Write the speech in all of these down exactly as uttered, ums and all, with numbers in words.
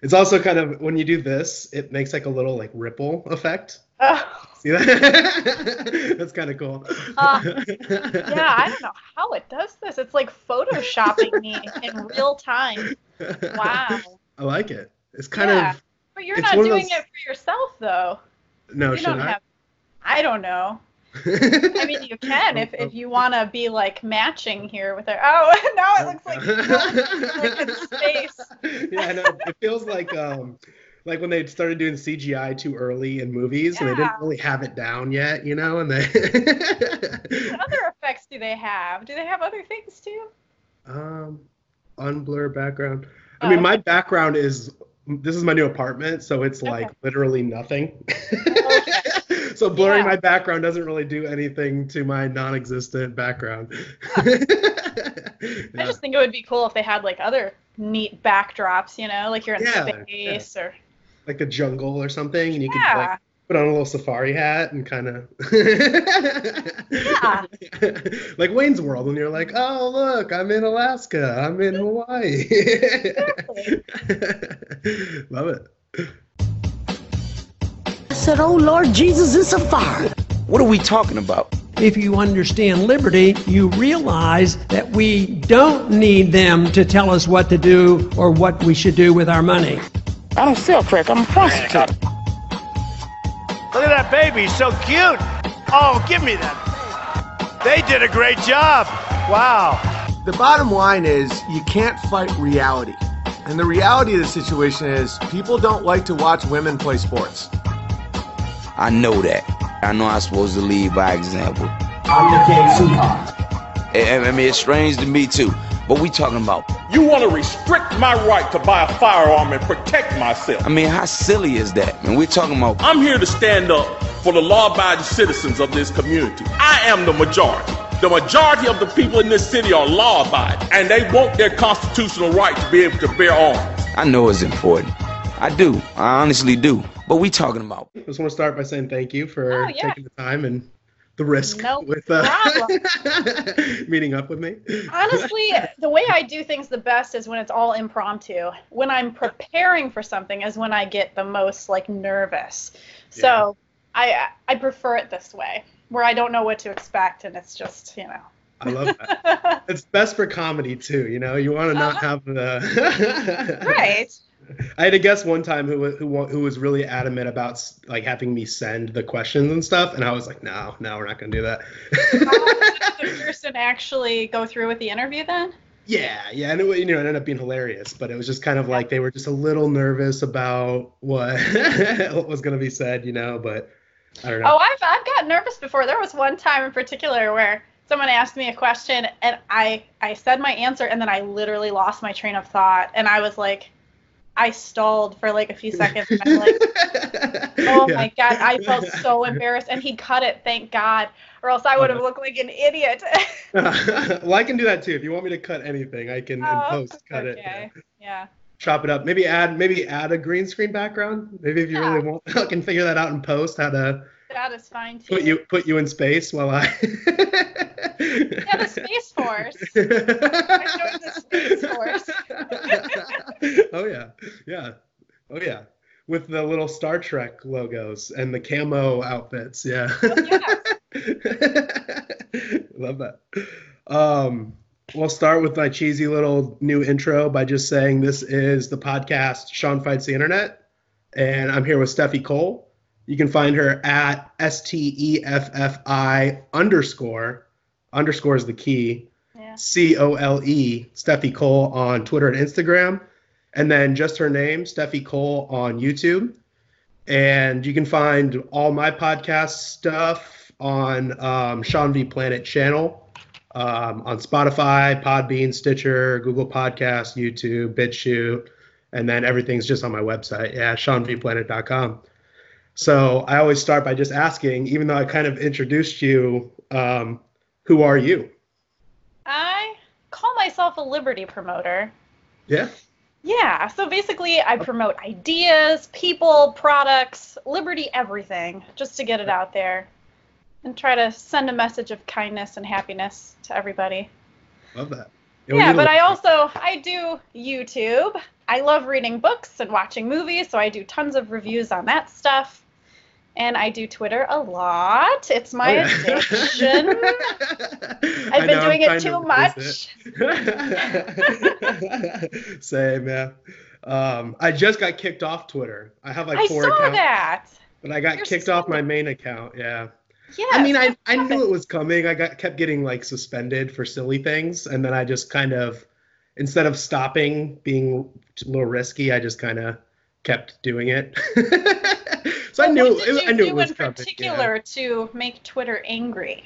It's also kind of, when you do this, it makes like a little like ripple effect. Oh. See that? That's kind of cool. Uh, yeah, I don't know how it does this. It's like photoshopping me in real time. Wow. I like it. It's kind yeah. of. But you're not doing those... it for yourself, though. No, you should don't I? Have... I don't know. I mean, you can if, if you want to be like matching here with her. Oh, now it looks like, like it's space. Yeah, I know. It feels like um like when they started doing C G I too early in movies yeah. and they didn't really have it down yet, you know. And they. What other effects do they have? Do they have other things too? Um, unblur background. Oh. I mean, my background is this is my new apartment, so it's like okay. literally nothing. Okay. So blurring yeah. my background doesn't really do anything to my non-existent background. Yeah. yeah. I just think it would be cool if they had like other neat backdrops, you know, like you're in yeah, space yeah. or like a jungle or something, and you yeah. could like put on a little safari hat and kind of yeah. like Wayne's World, when you're like, oh look, I'm in Alaska, I'm in Hawaii. Love it. Said, oh Lord Jesus, it's a fire. What are we talking about? If you understand liberty, you realize that we don't need them to tell us what to do or what we should do with our money. I don't sell crack, I'm a prostitute. Look at that baby, he's so cute. Oh, give me that. They did a great job. Wow. The bottom line is you can't fight reality. And the reality of the situation is people don't like to watch women play sports. I know that. I know I'm supposed to lead by example. I'm the king too hot. I mean, it's strange to me too, but we talking about. You want to restrict my right to buy a firearm and protect myself. I mean, how silly is that? Man, we're talking about. I'm here to stand up for the law-abiding citizens of this community. I am the majority. The majority of the people in this city are law-abiding, and they want their constitutional right to be able to bear arms. I know it's important. I do. I honestly do. But we talking about. I just want to start by saying thank you for oh, yeah. taking the time and the risk no with uh, meeting up with me. Honestly, the way I do things the best is when it's all impromptu. When I'm preparing for something is when I get the most like nervous. So yeah. I I prefer it this way, where I don't know what to expect and it's just, you know. I love that. It's best for comedy too, you know. You want to uh-huh. not have the right. I had a guest one time who who who was really adamant about like having me send the questions and stuff, and I was like, no, no, we're not gonna do that. How did the person actually go through with the interview then? Yeah, yeah, and it, you know, it ended up being hilarious, but it was just kind of like they were just a little nervous about what what was gonna be said, you know. But I don't know. Oh, I've I've gotten nervous before. There was one time in particular where someone asked me a question, and I I said my answer, and then I literally lost my train of thought, and I was like. I stalled for like a few seconds and I'm like, oh yeah. my God, I felt so embarrassed. And he cut it, thank God, or else I would have looked like an idiot. Well, I can do that too. If you want me to cut anything, I can oh, in post cut okay. it. Yeah. yeah. Chop it up. Maybe add maybe add a green screen background. Maybe if you yeah. really want, I can figure that out in post how to that is fine too. Put you put you in space while I yeah, the Space Force. I joined the Space Force. Oh yeah, yeah, oh yeah, with the little Star Trek logos and the camo outfits, yeah. Yes. Love that. Um, we'll start with my cheesy little new intro by just saying this is the podcast Sean Fights the Internet, and I'm here with Steffi Cole. You can find her at S T E F F I underscore, underscore is the key, yeah. C O L E, Steffi Cole on Twitter and Instagram. And then just her name, Steffi Cole on YouTube. And you can find all my podcast stuff on um, Sean V Planet channel, um, on Spotify, Podbean, Stitcher, Google Podcasts, YouTube, BitChute. And then everything's just on my website, yeah, sean v planet dot com. So I always start by just asking, even though I kind of introduced you, um, who are you? I call myself a liberty promoter. Yeah? Yeah. So basically I promote ideas, people, products, liberty, everything, just to get it out there and try to send a message of kindness and happiness to everybody. Love that. Yeah, yeah but I also, I do YouTube. I love reading books and watching movies, so I do tons of reviews on that stuff. And I do Twitter a lot. It's my oh, yeah. addiction. I've I been know, doing it too much. It. Same, yeah. Um, I just got kicked off Twitter. I have like I four accounts. I saw that. But I got You're kicked off my main account, yeah. Yeah. I mean, I, I knew it was coming. I got kept getting like suspended for silly things. And then I just kind of, instead of stopping being a little risky, I just kind of kept doing it. So I knew, it, I knew it was coming. What did you do in particular to make Twitter angry?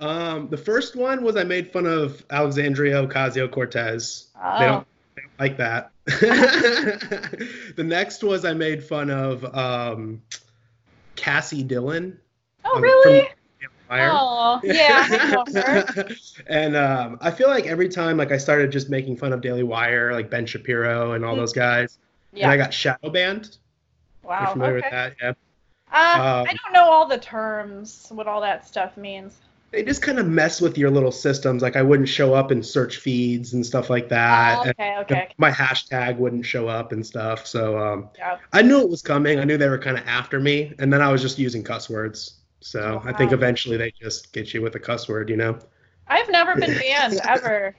Um, the first one was I made fun of Alexandria Ocasio-Cortez. Oh. They don't, they don't like that. The next was I made fun of um, Cassie Dillon. Oh, um, really? Oh, yeah. I know her. And um, I feel like every time like I started just making fun of Daily Wire, like Ben Shapiro and all mm-hmm. those guys, yeah. and I got shadow banned. Wow. You're familiar okay. with that? Yeah. Uh, um, I don't know all the terms, what all that stuff means. They just kind of mess with your little systems. Like I wouldn't show up in search feeds and stuff like that. Oh, okay, okay, okay. My hashtag wouldn't show up and stuff. So um, yeah. I knew it was coming. I knew they were kind of after me. And then I was just using cuss words. So wow. I think eventually they just get you with a cuss word, you know? I've never been banned, ever.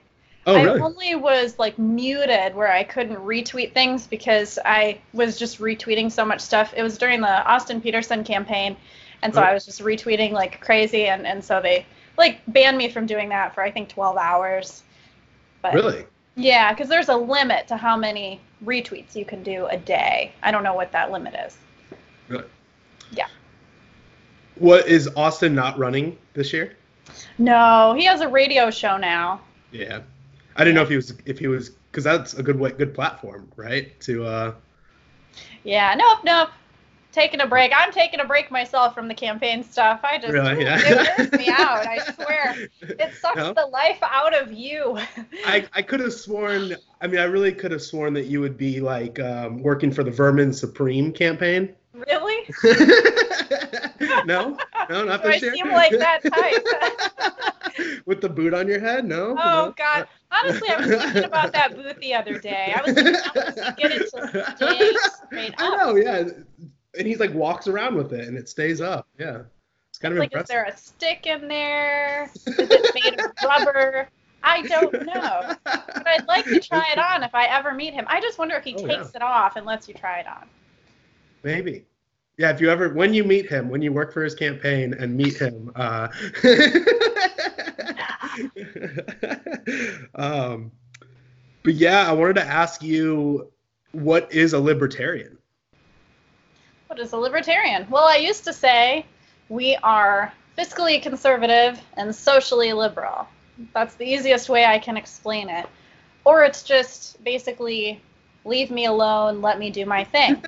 Oh, really? I only was like muted where I couldn't retweet things because I was just retweeting so much stuff. It was during the Austin Peterson campaign, and so oh. I was just retweeting like crazy, and, and so they like banned me from doing that for I think twelve hours. But, really? Yeah, because there's a limit to how many retweets you can do a day. I don't know what that limit is. Really? Yeah. What, is Austin not running this year? No, he has a radio show now. Yeah. I didn't know if he was, if he was, because that's a good way, good platform, right? To. Uh... Yeah, nope, nope. Taking a break. I'm taking a break myself from the campaign stuff. I just, really? yeah. It wears me out, I swear. It sucks no? the life out of you. I, I could have sworn, I mean, I really could have sworn that you would be, like, um, working for the Vermin Supreme campaign. Really? No? No, not Do this I year? I seem like that type. With the boot on your head? No? Oh, no. God. Honestly, I was thinking about that boot the other day. I was thinking, how does he get it to stay straight up? I know, yeah. And he's like walks around with it, and it stays up. Yeah, it's kind it's of like, impressive. Is there a stick in there? Is it made of rubber? I don't know, but I'd like to try it on if I ever meet him. I just wonder if he oh, takes yeah. it off and lets you try it on. Maybe. Yeah, if you ever, when you meet him, when you work for his campaign and meet him. Uh... um, but yeah, I wanted to ask you, what is a libertarian? What is a libertarian? Well, I used to say we are fiscally conservative and socially liberal. That's the easiest way I can explain it. Or it's just basically leave me alone, let me do my thing.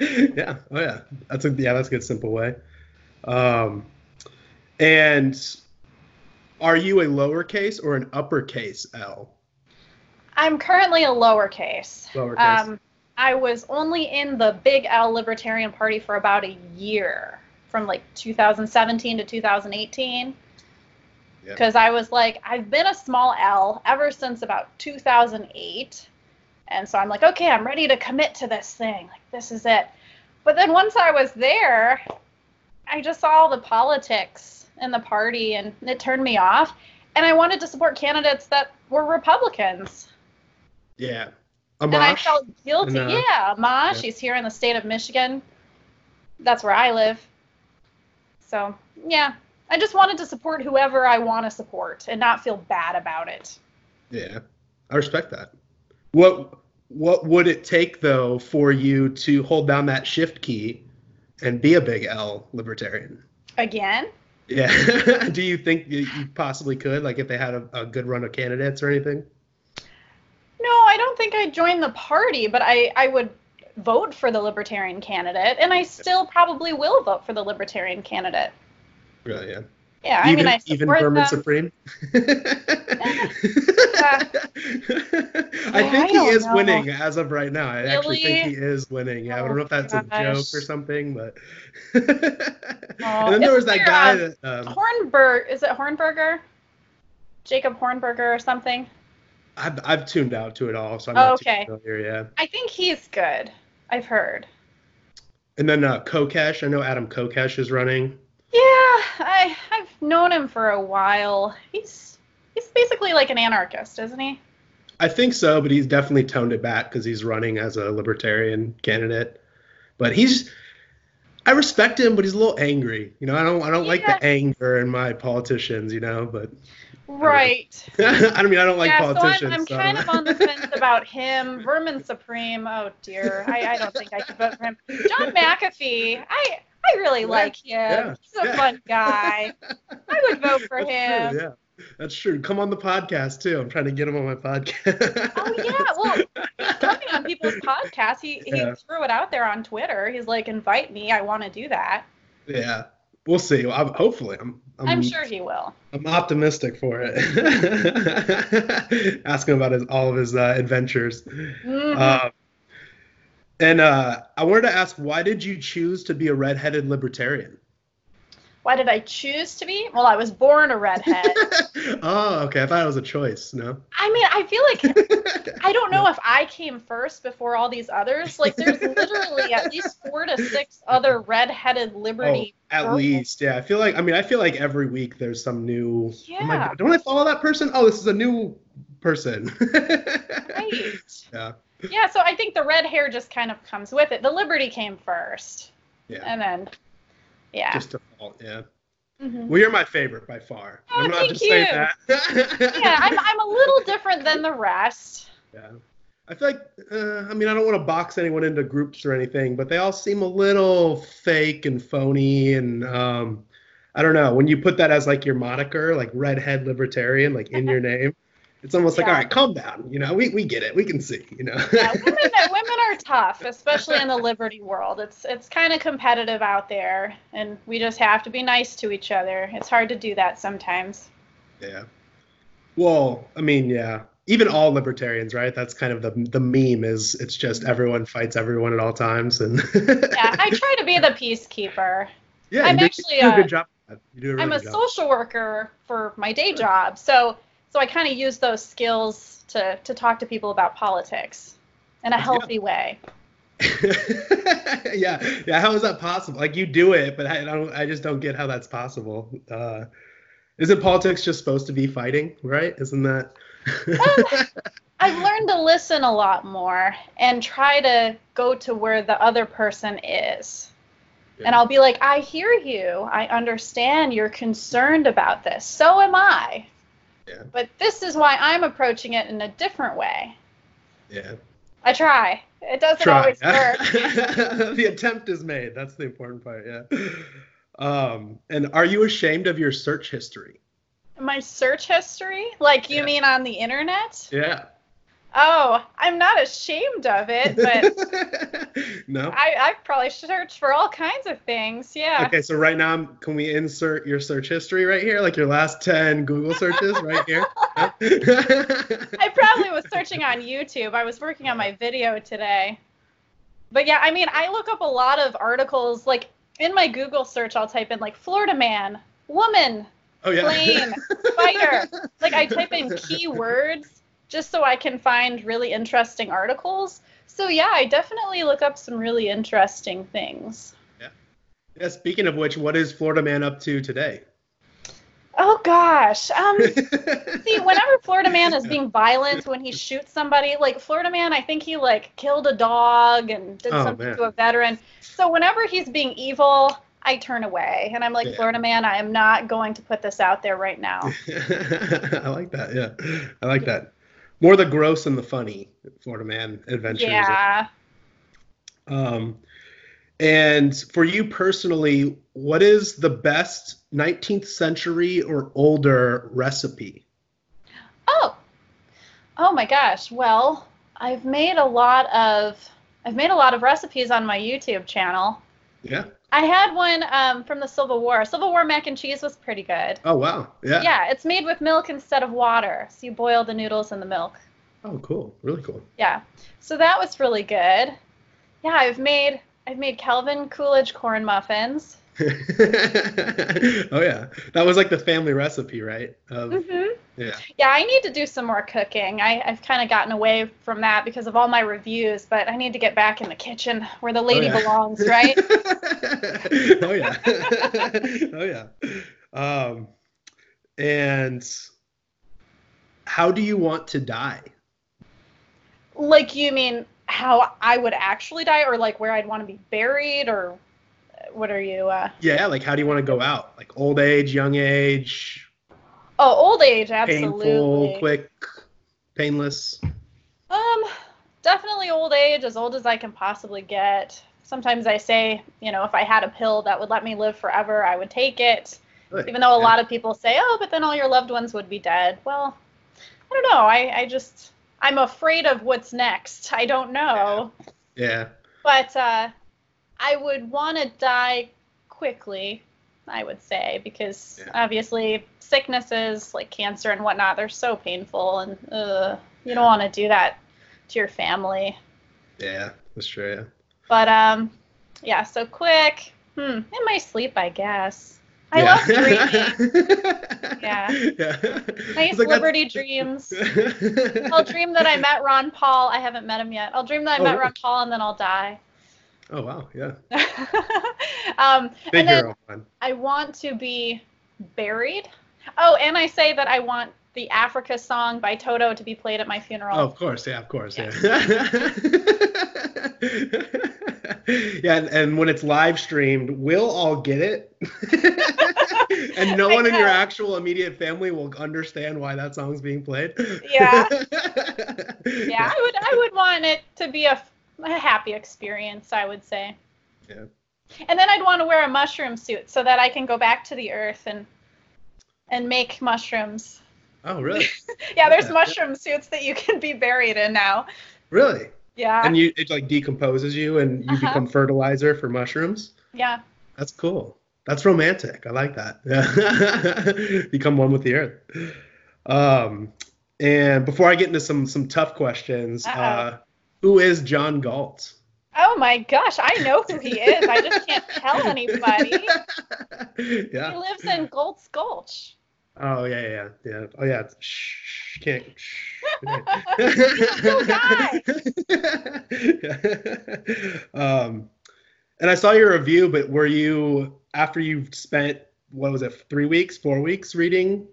Yeah, oh yeah, that's a yeah, that's a good simple way. Um, and are you a lowercase or an uppercase L? I'm currently a lowercase. Lowercase. Um, I was only in the Big L Libertarian Party for about a year, from like two thousand seventeen to two thousand eighteen, because yeah. I was like, I've been a small L ever since about two thousand eight, and so I'm like, okay, I'm ready to commit to this thing. Like, this is it. But then once I was there, I just saw all the politics in the party, and it turned me off, and I wanted to support candidates that were Republicans. Yeah. Amash, and I felt guilty. And, uh, yeah, Amash, yeah. He's here in the state of Michigan. That's where I live. So, yeah, I just wanted to support whoever I want to support and not feel bad about it. Yeah, I respect that. What What would it take, though, for you to hold down that shift key and be a Big L libertarian? Again? Yeah. Do you think you possibly could, like, if they had a, a good run of candidates or anything? No, I don't think I'd join the party, but I, I would vote for the Libertarian candidate, and I still probably will vote for the Libertarian candidate. Really, yeah. Yeah, even, I mean, I support Even Vermin them. Supreme? uh, I think I he is know. winning as of right now. I really? actually think he is winning. Yeah, oh, I don't know if that's gosh. a joke or something, but... oh, and then there was that guy that... Um, Hornberg, is it Hornberger? Jacob Hornberger or something? I've, I've tuned out to it all, so I'm not oh, okay. too familiar, yeah. I think he's good. I've heard. And then uh, Kokesh. I know Adam Kokesh is running. Yeah, I, I've known him for a while. He's he's basically like an anarchist, isn't he? I think so, but he's definitely toned it back because he's running as a libertarian candidate. But he's, I respect him, but he's a little angry. You know, I don't I don't yeah. like the anger in my politicians, you know, but. Right. I mean, I don't like yeah, politicians. So I'm, I'm so. kind of on the fence about him. Vermin Supreme. Oh, dear. I, I don't think I could vote for him. John McAfee. I I really what? like him. Yeah. He's a yeah. fun guy. I would vote for That's him. True, yeah. That's true. Come on the podcast, too. I'm trying to get him on my podcast. Oh, yeah. Well, he's coming on people's podcasts. He, yeah. he threw it out there on Twitter. He's like, invite me. I want to do that. Yeah. We'll see. Well, hopefully. I'm, I'm, I'm sure he will. I'm optimistic for it. Ask him about his, all of his uh, adventures. Mm-hmm. Uh, and uh, I wanted to ask, why did you choose to be a redheaded libertarian? Why did I choose to be? Well, I was born a redhead. Oh, okay. I thought it was a choice. No. I mean, I feel like I don't know no. if I came first before all these others. Like, there's literally at least four to six other redheaded liberty. Oh, at girls. least, yeah. I feel like. I mean, I feel like every week there's some new. Yeah. I'm like, don't I follow that person? Oh, this is a new person. Right. Yeah. Yeah. So I think the red hair just kind of comes with it. The liberty came first. Yeah. And then. Yeah. Just default, yeah. Mm-hmm. Well, you're my favorite by far. Oh, I'm not thank just you. saying that. yeah, I'm I'm a little different than the rest. Yeah. I feel like, uh, I mean, I don't want to box anyone into groups or anything, but they all seem a little fake and phony and, um, I don't know, when you put that as like your moniker, like redhead libertarian, like in your name, it's almost yeah. like, all right, calm down. You know, we, we get it. We can see, you know. yeah, women, women are tough, especially in the liberty world. It's it's kind of competitive out there, and we just have to be nice to each other. It's hard to do that sometimes. Yeah. Well, I mean, yeah. Even all libertarians, right? That's kind of the the meme is it's just everyone fights everyone at all times. And yeah, I try to be the peacekeeper. Yeah, I'm you actually do, you do a good job. You do a really I'm a good social job. worker for my day job, so... So I kind of use those skills to, to talk to people about politics in a healthy yeah. way. yeah. Yeah. How is that possible? Like you do it, but I don't, I just don't get how that's possible. Uh, isn't politics just supposed to be fighting, right? Isn't that? uh, I've learned to listen a lot more and try to go to where the other person is. Yeah. And I'll be like, I hear you. I understand you're concerned about this. So am I. Yeah. But this is why I'm approaching it in a different way. Yeah. I try. It doesn't try. always work. The attempt is made. That's the important part, yeah. Um, and are you ashamed of your search history? My search history? Like you yeah. mean on the internet? Yeah. Oh, I'm not ashamed of it, but no. I, I've probably searched for all kinds of things, yeah. Okay, so right now, can we insert your search history right here, like your last ten Google searches right here? Yeah. I probably was searching on YouTube. I was working on my video today. But yeah, I mean, I look up a lot of articles. Like, in my Google search, I'll type in, like, Florida man, woman, oh, yeah. plane, spider. Like, I type in keywords. Just so I can find really interesting articles. So yeah, I definitely look up some really interesting things. Yeah. Yeah. Speaking of which, what is Florida Man up to today? Oh gosh. Um, see, whenever Florida Man is being violent, when he shoots somebody, like Florida Man, I think he like killed a dog and did oh, something man. to a veteran. So whenever he's being evil, I turn away and I'm like, yeah. Florida Man, I am not going to put this out there right now. I like that. Yeah. I like that. More the gross and the funny Florida Man adventures. Yeah. Um, and for you personally, what is the best nineteenth century or older recipe? Oh, oh my gosh. Well, I've made a lot of, I've made a lot of recipes on my YouTube channel. Yeah. I had one um, from the Civil War. Civil War mac and cheese was pretty good. Oh, wow. Yeah. Yeah, it's made with milk instead of water. So you boil the noodles in the milk. Oh, cool. Really cool. Yeah. So that was really good. Yeah, I've made I've made Calvin Coolidge corn muffins. Oh yeah, that was like the family recipe, right? Of, mm-hmm. Yeah. Yeah, I need to do some more cooking. I, I've kind of gotten away from that because of all my reviews, but I need to get back in the kitchen where the lady oh, yeah. belongs, right? Oh yeah. Oh yeah. Um, and how do you want to die? Like, you mean how I would actually die, or like where I'd want to be buried, or what are you? Uh... Yeah, like how do you want to go out? Like old age, young age? Oh, old age, absolutely. Painful, quick, painless? Um, definitely old age, as old as I can possibly get. Sometimes I say, you know, if I had a pill that would let me live forever, I would take it. Really? Even though a yeah. lot of people say, oh, but then all your loved ones would be dead. Well, I don't know. I, I just, I'm afraid of what's next. I don't know. Yeah. yeah. But uh, I would want to die quickly, I would say, because yeah. obviously sicknesses like cancer and whatnot, they're so painful, and uh, you yeah. don't want to do that to your family. Yeah, that's true. Yeah. But um, yeah, so quick. Hmm, in my sleep, I guess. I yeah. love dreaming. yeah. yeah. Nice like, liberty that's... dreams. I'll dream that I met Ron Paul. I haven't met him yet. I'll dream that I oh, met really? Ron Paul, and then I'll die. Oh, wow. Yeah. um, Big and then girl. I want to be buried. Oh, and I say that I want the Africa song by Toto to be played at my funeral. Oh, of course. Yeah, of course. Yeah. Yeah. Yeah, and, and when it's live streamed, we'll all get it. And no one in your actual immediate family will understand why that song's being played. Yeah. Yeah, I would I would want it to be a, a happy experience, I would say. Yeah. And then I'd want to wear a mushroom suit so that I can go back to the earth and and make mushrooms. Oh, really? Yeah, there's yeah. mushroom suits that you can be buried in now. Really? Yeah. And you, it like decomposes you, and you uh-huh. become fertilizer for mushrooms. Yeah. That's cool. That's romantic. I like that. Yeah. Become one with the earth. Um, and before I get into some some tough questions, uh, who is John Galt? Oh my gosh, I know who he is. I just can't tell anybody. Yeah. He lives in Galt's Gulch. Oh yeah, yeah, yeah. Oh yeah. Shh, can't. Shh. Still die. Yeah. Um, and I saw your review, but were you, after you've spent what was it, three weeks, four weeks reading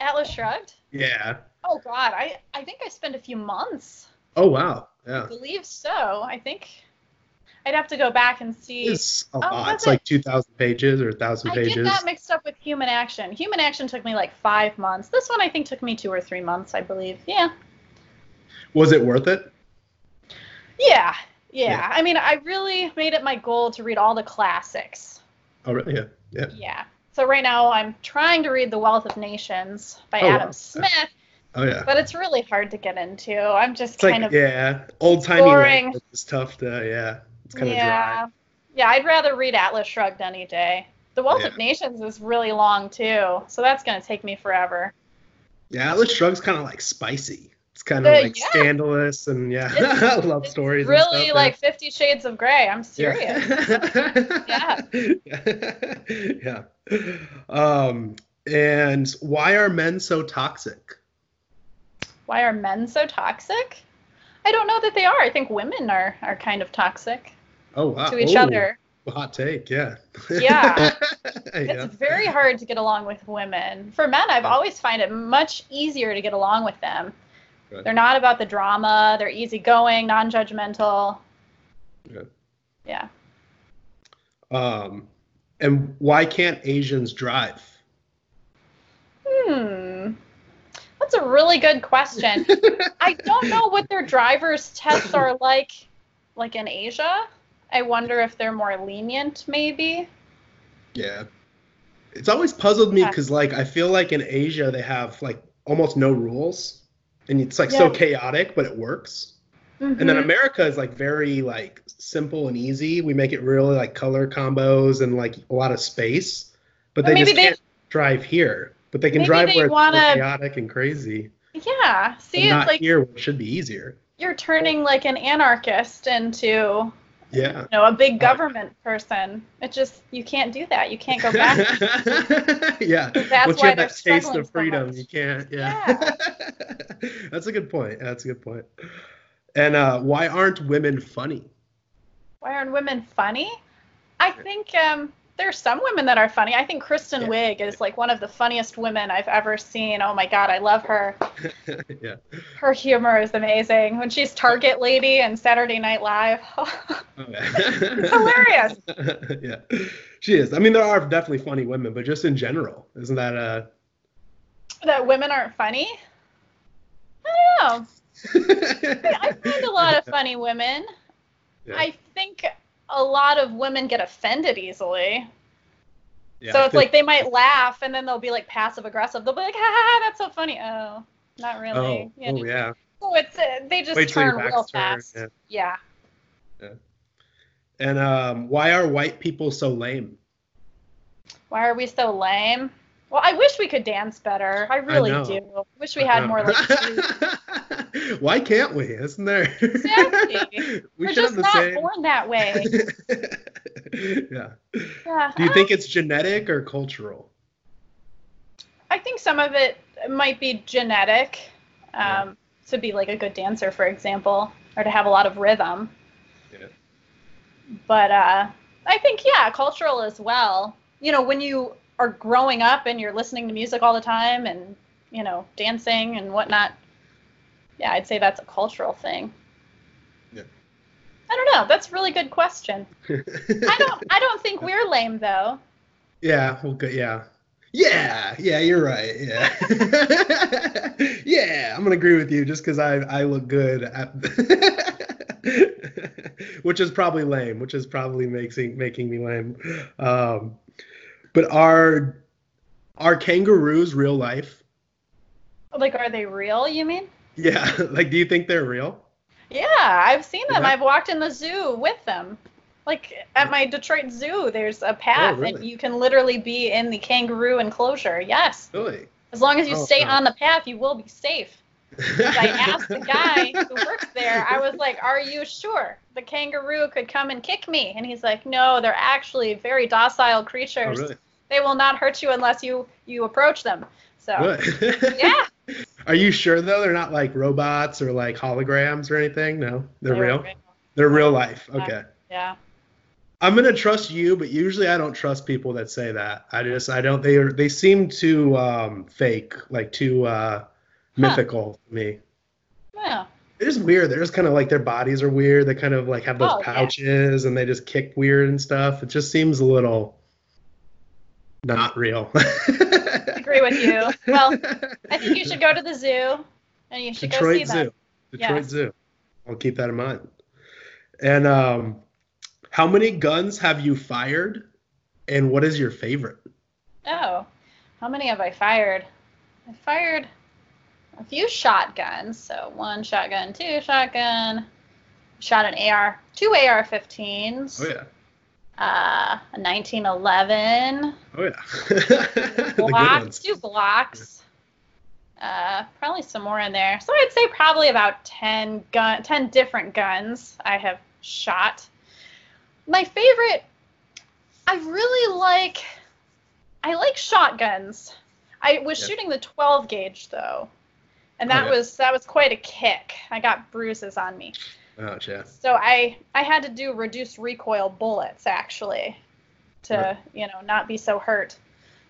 Atlas Shrugged? Yeah. Oh God, I I think I spent a few months. Oh wow. Yeah. I believe so. I think I'd have to go back and see. It's a lot. Oh, it's it? like two thousand pages or one thousand pages. I get that mixed up with Human Action. Human Action took me like five months. This one I think took me two or three months, I believe. Yeah. Was it worth it? Yeah. Yeah. yeah. I mean, I really made it my goal to read all the classics. Oh, really? Yeah. Yeah. Yeah. So right now I'm trying to read The Wealth of Nations by oh, Adam wow. Smith. Yeah. Oh yeah. But it's really hard to get into. I'm just it's kind like, of yeah, old-timey boring. It's tough to yeah. It's kind yeah. of dry. Yeah, I'd rather read Atlas Shrugged any day. The Wealth yeah. of Nations is really long, too, so that's going to take me forever. Yeah, Atlas Shrugged's kind of, like, spicy. It's kind of, like, yeah. scandalous and, yeah, love stories really and stuff. It's really, like, yeah. Fifty Shades of Grey. I'm serious. Yeah. yeah. yeah. Um, and why are men so toxic? Why are men so toxic? I don't know that they are. I think women are, are kind of toxic oh, wow. to each oh, other. Hot take, yeah. Yeah. It's yeah. very hard to get along with women. For men, I've yeah. always found it much easier to get along with them. Right. They're not about the drama. They're easygoing, non-judgmental. Yeah. Yeah. Um, and why can't Asians drive? Hmm. That's a really good question. I don't know what their driver's tests are like, like in Asia. I wonder if they're more lenient, maybe. Yeah. It's always puzzled me because, yeah. like, I feel like in Asia they have, like, almost no rules. And it's, like, yeah. so chaotic, but it works. Mm-hmm. And then America is, like, very, like, simple and easy. We make it really, like, color combos and, like, a lot of space. But, but they just they... can't drive here. But they can Maybe drive they where it's wanna, chaotic and crazy. Yeah. See, it's not like here where it should be easier. You're turning like an anarchist into yeah. you know, a big government uh, person. It just, you can't do that. You can't go back. yeah. That's Once why you have that taste of freedom, so you can't. Yeah. yeah. That's a good point. That's a good point. And uh, why aren't women funny? Why aren't women funny? I think um, there are some women that are funny. I think Kristen yeah. Wiig is like one of the funniest women I've ever seen. Oh my God, I love her. yeah. Her humor is amazing. When she's Target Lady and Saturday Night Live, it's hilarious. yeah, she is. I mean, there are definitely funny women, but just in general, isn't that a... That women aren't funny? I don't know. I find a lot of funny women. Yeah. I think a lot of women get offended easily. Yeah, so it's like they might laugh and then they'll be like passive aggressive. They'll be like, "Ha, that's so funny." Oh, not really. Oh, yeah. Oh, yeah. So it's uh, they just Wait turn real fast. Yeah. Yeah. yeah. And um, why are white people so lame? Why are we so lame? Well, I wish we could dance better. I really I do. I wish we had more like. Why can't we? Isn't there? Exactly. we We're just not same. born that way. yeah. yeah. Do you think it's genetic or cultural? I think some of it might be genetic. Um, yeah. To be like a good dancer, for example, or to have a lot of rhythm. Yeah. But uh, I think yeah, cultural as well. You know, when you are growing up and you're listening to music all the time and, you know, dancing and whatnot. Yeah, I'd say that's a cultural thing. Yeah. I don't know. That's a really good question. I don't I don't think we're lame, though. Yeah, well, good, yeah. Yeah, yeah, you're right, yeah. yeah, I'm going to agree with you just because I, I look good at which is probably lame, which is probably making, making me lame. Um, but are are kangaroos real life? Like, are they real, you mean? Yeah, like, do you think they're real? Yeah, I've seen them. Yeah. I've walked in the zoo with them. Like, at my Detroit zoo, there's a path, oh, really? and you can literally be in the kangaroo enclosure. Yes. Really? As long as you oh, stay oh. on the path, you will be safe. Because I asked the guy who works there, I was like, are you sure the kangaroo could come and kick me? And he's like, no, they're actually very docile creatures. Oh, really? They will not hurt you unless you, you approach them. So, really? yeah. Are you sure, though? They're not like robots or like holograms or anything? No, they're, they're real? real. They're real life. Okay. Yeah. I'm going to trust you, but usually I don't trust people that say that. I just, I don't, they are, they seem too um, fake, like too uh, mythical huh. to me. Yeah. They're just weird. They're just kind of like their bodies are weird. They kind of like have those oh, pouches yeah. and they just kick weird and stuff. It just seems a little not real. Agree with you. Well, I think you should go to the zoo and you should Detroit go see them. Detroit yeah. Zoo. I'll keep that in mind. And um, how many guns have you fired and what is your favorite? Oh, how many have I fired? I fired a few shotguns. So one shotgun, two shotgun, shot an A R, two A R fifteens. Oh, yeah. Uh, a nineteen eleven. Oh yeah. Glocks, two Glocks. Uh, probably some more in there. So I'd say probably about ten gun, ten different guns I have shot. My favorite, I really like, I like shotguns. I was yeah. shooting the twelve gauge though, and that oh, yeah. was that was quite a kick. I got bruises on me. Oh, yeah. So I, I had to do reduced recoil bullets, actually, to, right. you know, not be so hurt.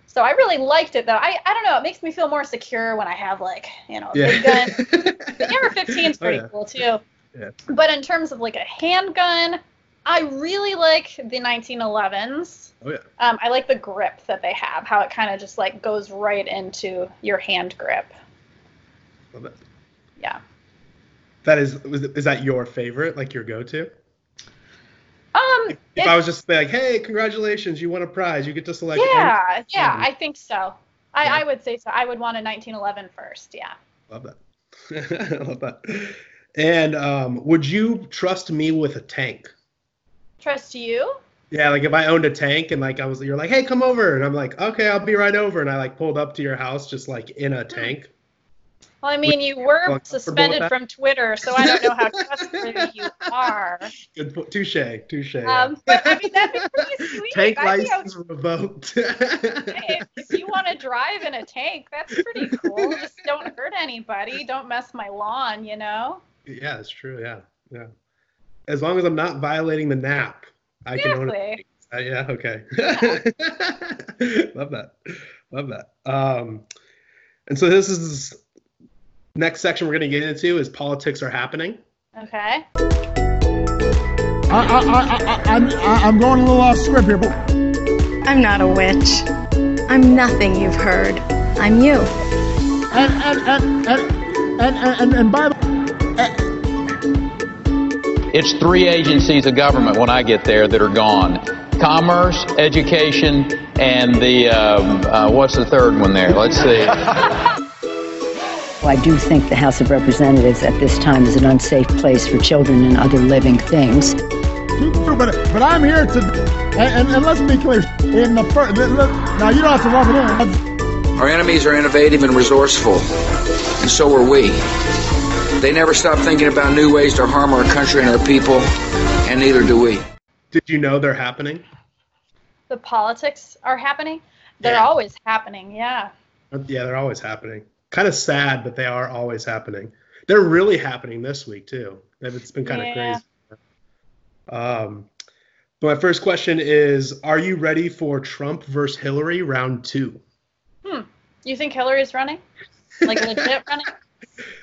So I really liked it, though. I, I don't know. It makes me feel more secure when I have, like, you know, a yeah. big gun. The A R fifteen is pretty oh, yeah. cool, too. Yeah. But in terms of, like, a handgun, I really like the nineteen elevens. Oh, yeah. Um, I like the grip that they have, how it kind of just, like, goes right into your hand grip. Love it. Yeah. That is, is that your favorite, like your go-to? Um, if, if I was just like, hey, congratulations, you won a prize, you get to select. Yeah, one. yeah, I think so. I, yeah. I would say so. I would want a nineteen eleven first, yeah. Love that. Love that. And um, would you trust me with a tank? Trust you? Yeah, like if I owned a tank and like I was, you're like, hey, come over, and I'm like, okay, I'll be right over, and I like pulled up to your house just like in a mm-hmm. tank. Well, I mean, you were suspended from Twitter, so I don't know how trustworthy you are. Good, touche, touche. Um, but I mean, that'd be pretty sweet. Tank license revoked. Hey, if, if you want to drive in a tank, that's pretty cool. Just don't hurt anybody. Don't mess my lawn, you know? Yeah, that's true. Yeah, yeah. As long as I'm not violating the N A P, I exactly. can own it. Uh, yeah. Okay. Yeah. Love that. Love that. Um, and so this is. Next section we're going to get into is politics are happening. Okay. I, I, I, I, I'm, I'm going a little off script here, but... I'm not a witch. I'm nothing you've heard. I'm you. And, and, and, and, and, and, and by the way... It's three agencies of government when I get there that are gone. Commerce, education, and the, um, uh, what's the third one there? Let's see. I do think the House of Representatives at this time is an unsafe place for children and other living things. But, but I'm here to, and, and, and let's be clear, in the first, now you don't have to rub it in. Our enemies are innovative and resourceful, and so are we. They never stop thinking about new ways to harm our country and our people, and neither do we. Did you know they're happening? The politics are happening? They're yeah. always happening, yeah. Yeah, they're always happening. Kind of sad, but they are always happening. They're really happening this week too. It's been kind yeah. of crazy. Um, but my first question is: are you ready for Trump versus Hillary round two? Hmm. You think Hillary's running? Like legit running?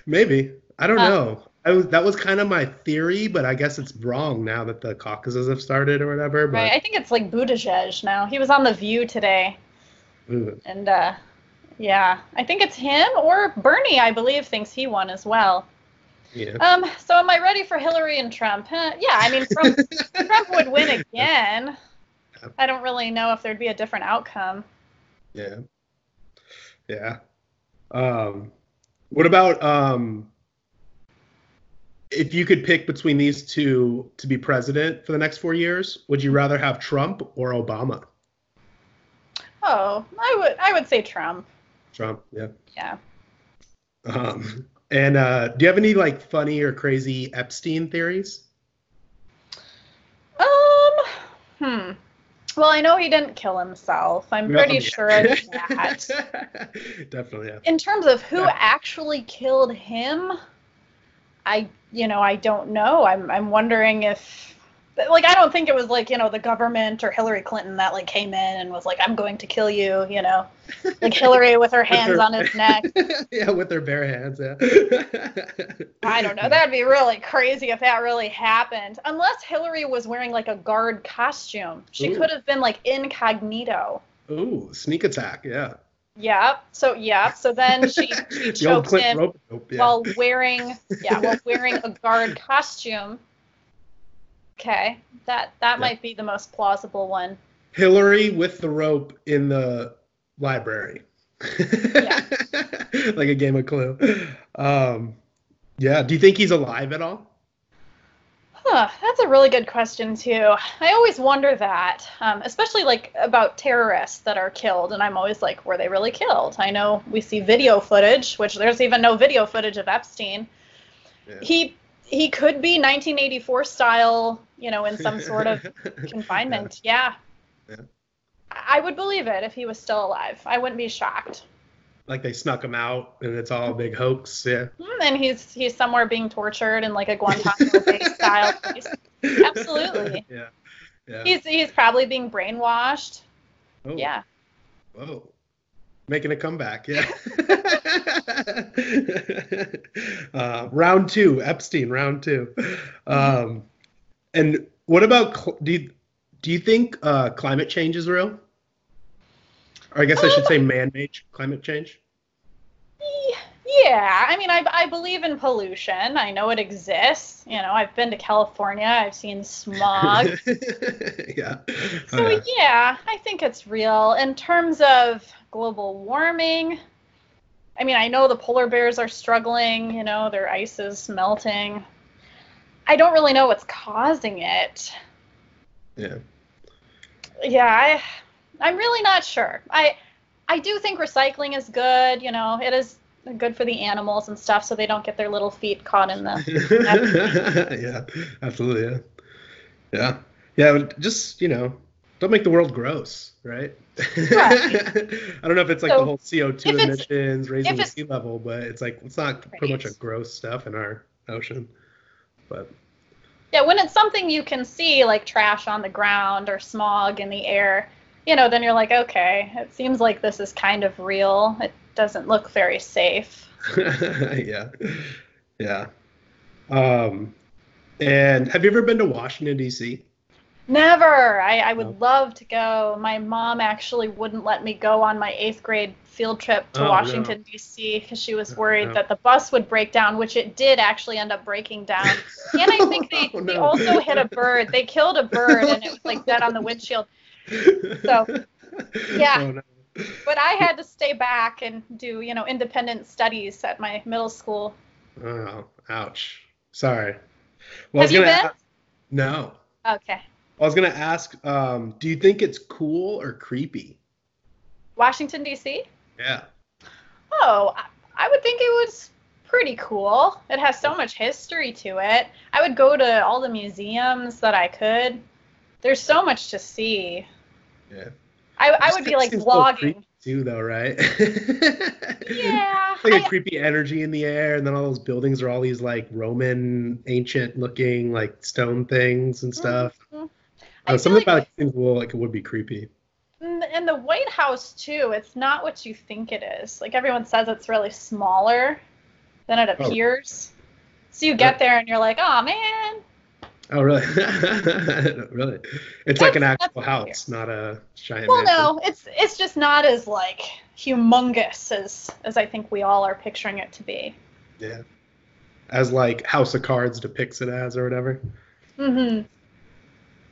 Maybe. I don't uh, know. I was, that was kind of my theory, but I guess it's wrong now that the caucuses have started or whatever. But... Right. I think it's like Buttigieg now. He was on The View today, Ooh. and. uh Yeah, I think it's him or Bernie, I believe, thinks he won as well. Yeah. Um. So am I ready for Hillary and Trump? Huh? Yeah, I mean, Trump, Trump would win again. Yeah. I don't really know if there'd be a different outcome. Yeah. Yeah. Um. What about um. if you could pick between these two to be president for the next four years, would you rather have Trump or Obama? Oh, I would I would say Trump. Trump, yeah. Yeah. Um, and uh, do you have any like funny or crazy Epstein theories? Um, hmm. Well, I know he didn't kill himself. I'm pretty oh, yeah. sure of that. Definitely, yeah. In terms of who yeah. actually killed him, I you know I don't know. I'm I'm wondering if. Like, I don't think it was, like, you know, the government or Hillary Clinton that, like, came in and was like, I'm going to kill you, you know. Like, Hillary with her hands with her, on his neck. Yeah, with her bare hands, yeah. I don't know. That would be really crazy if that really happened. Unless Hillary was wearing, like, a guard costume. She Ooh. could have been, like, incognito. Ooh, sneak attack, yeah. Yeah, so, yeah. So then she, she choked him rope, yeah. while wearing, yeah, while wearing a guard costume. Okay, that that yeah. might be the most plausible one. Hillary with the rope in the library. Yeah. Like a game of Clue. Um, yeah, do you think he's alive at all? Huh, that's a really good question, too. I always wonder that, um, especially like about terrorists that are killed. And I'm always like, were they really killed? I know we see video footage, which there's even no video footage of Epstein. Yeah. He... He could be nineteen eighty-four style, you know, in some sort of confinement. Yeah. yeah. I would believe it if he was still alive. I wouldn't be shocked. Like they snuck him out and it's all a big hoax. Yeah. And he's he's somewhere being tortured in like a Guantanamo Bay style place. Absolutely. Yeah. yeah. He's he's probably being brainwashed. Oh. Yeah. Whoa. Making a comeback, yeah. uh, round two, Epstein, round two. Um, and what about, cl- do you, do you think uh, climate change is real? Or I guess um, I should say man-made climate change. Yeah, I mean, I, I believe in pollution. I know it exists. You know, I've been to California. I've seen smog. yeah. So, uh, yeah, I think it's real. In terms of global warming, I mean, I know the polar bears are struggling, you know, their ice is melting. I don't really know what's causing it. Yeah. Yeah, I, I'm really not sure. I I do think recycling is good, you know, it is They're good for the animals and stuff, so they don't get their little feet caught in the. Yeah, absolutely. Yeah, yeah, yeah. Just, you know, don't make the world gross, right? Yeah. I don't know if it's like so the whole C O two emissions raising the sea level, but it's like it's not right. Pretty much a gross stuff in our ocean, but. Yeah, when it's something you can see, like trash on the ground or smog in the air, you know, then you're like, okay, it seems like this is kind of real. It doesn't look very safe. Yeah, yeah. Um, and have you ever been to Washington, D C? Never. I, I would oh. love to go. My mom actually wouldn't let me go on my eighth grade field trip to oh, Washington, no. D C because she was worried oh, no. that the bus would break down, which it did actually end up breaking down. And I think they, oh, no. they also hit a bird. They killed a bird, and it was like dead on the windshield. So, yeah. Oh, no. But I had to stay back and do, you know, independent studies at my middle school. Oh, ouch. Sorry. Well, Have you been? A- no. Okay. I was going to ask, um, do you think it's cool or creepy? Washington, D C? Yeah. Oh, I would think it was pretty cool. It has so much history to it. I would go to all the museums that I could. There's so much to see. Yeah. I, I would be like vlogging. Too, though, right? Yeah. Like a I, creepy energy in the air, and then all those buildings are all these like Roman ancient looking like stone things and stuff. Mm-hmm. Uh, something like about things will like it would be creepy. And the White House too, it's not what you think it is. Like everyone says it's really smaller than it appears. Oh. So you get there and you're like, oh man. Oh really? Really? It's that's, like an actual house, not a giant. Well, mansion. No, it's it's just not as like humongous as as I think we all are picturing it to be. Yeah. As like House of Cards depicts it as, or whatever. Mm-hmm.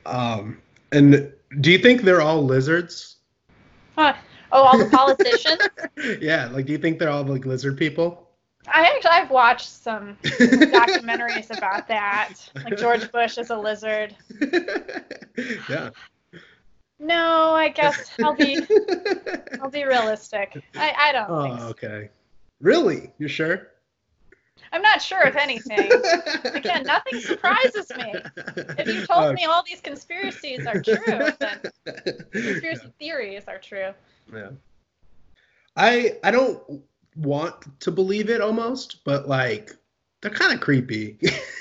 Um, and do you think they're all lizards? Huh. Oh, all the politicians? Yeah, like do you think they're all like lizard people? I actually I've watched some documentaries about that. Like George Bush is a lizard. Yeah. No, I guess I'll be I'll be realistic. I, I don't oh, think so. Oh, okay. Really? You sure? I'm not sure if anything. Again, nothing surprises me. If you told oh. me all these conspiracies are true, then conspiracy yeah. theories are true. Yeah. I I don't want to believe it almost, but like they're kind of creepy.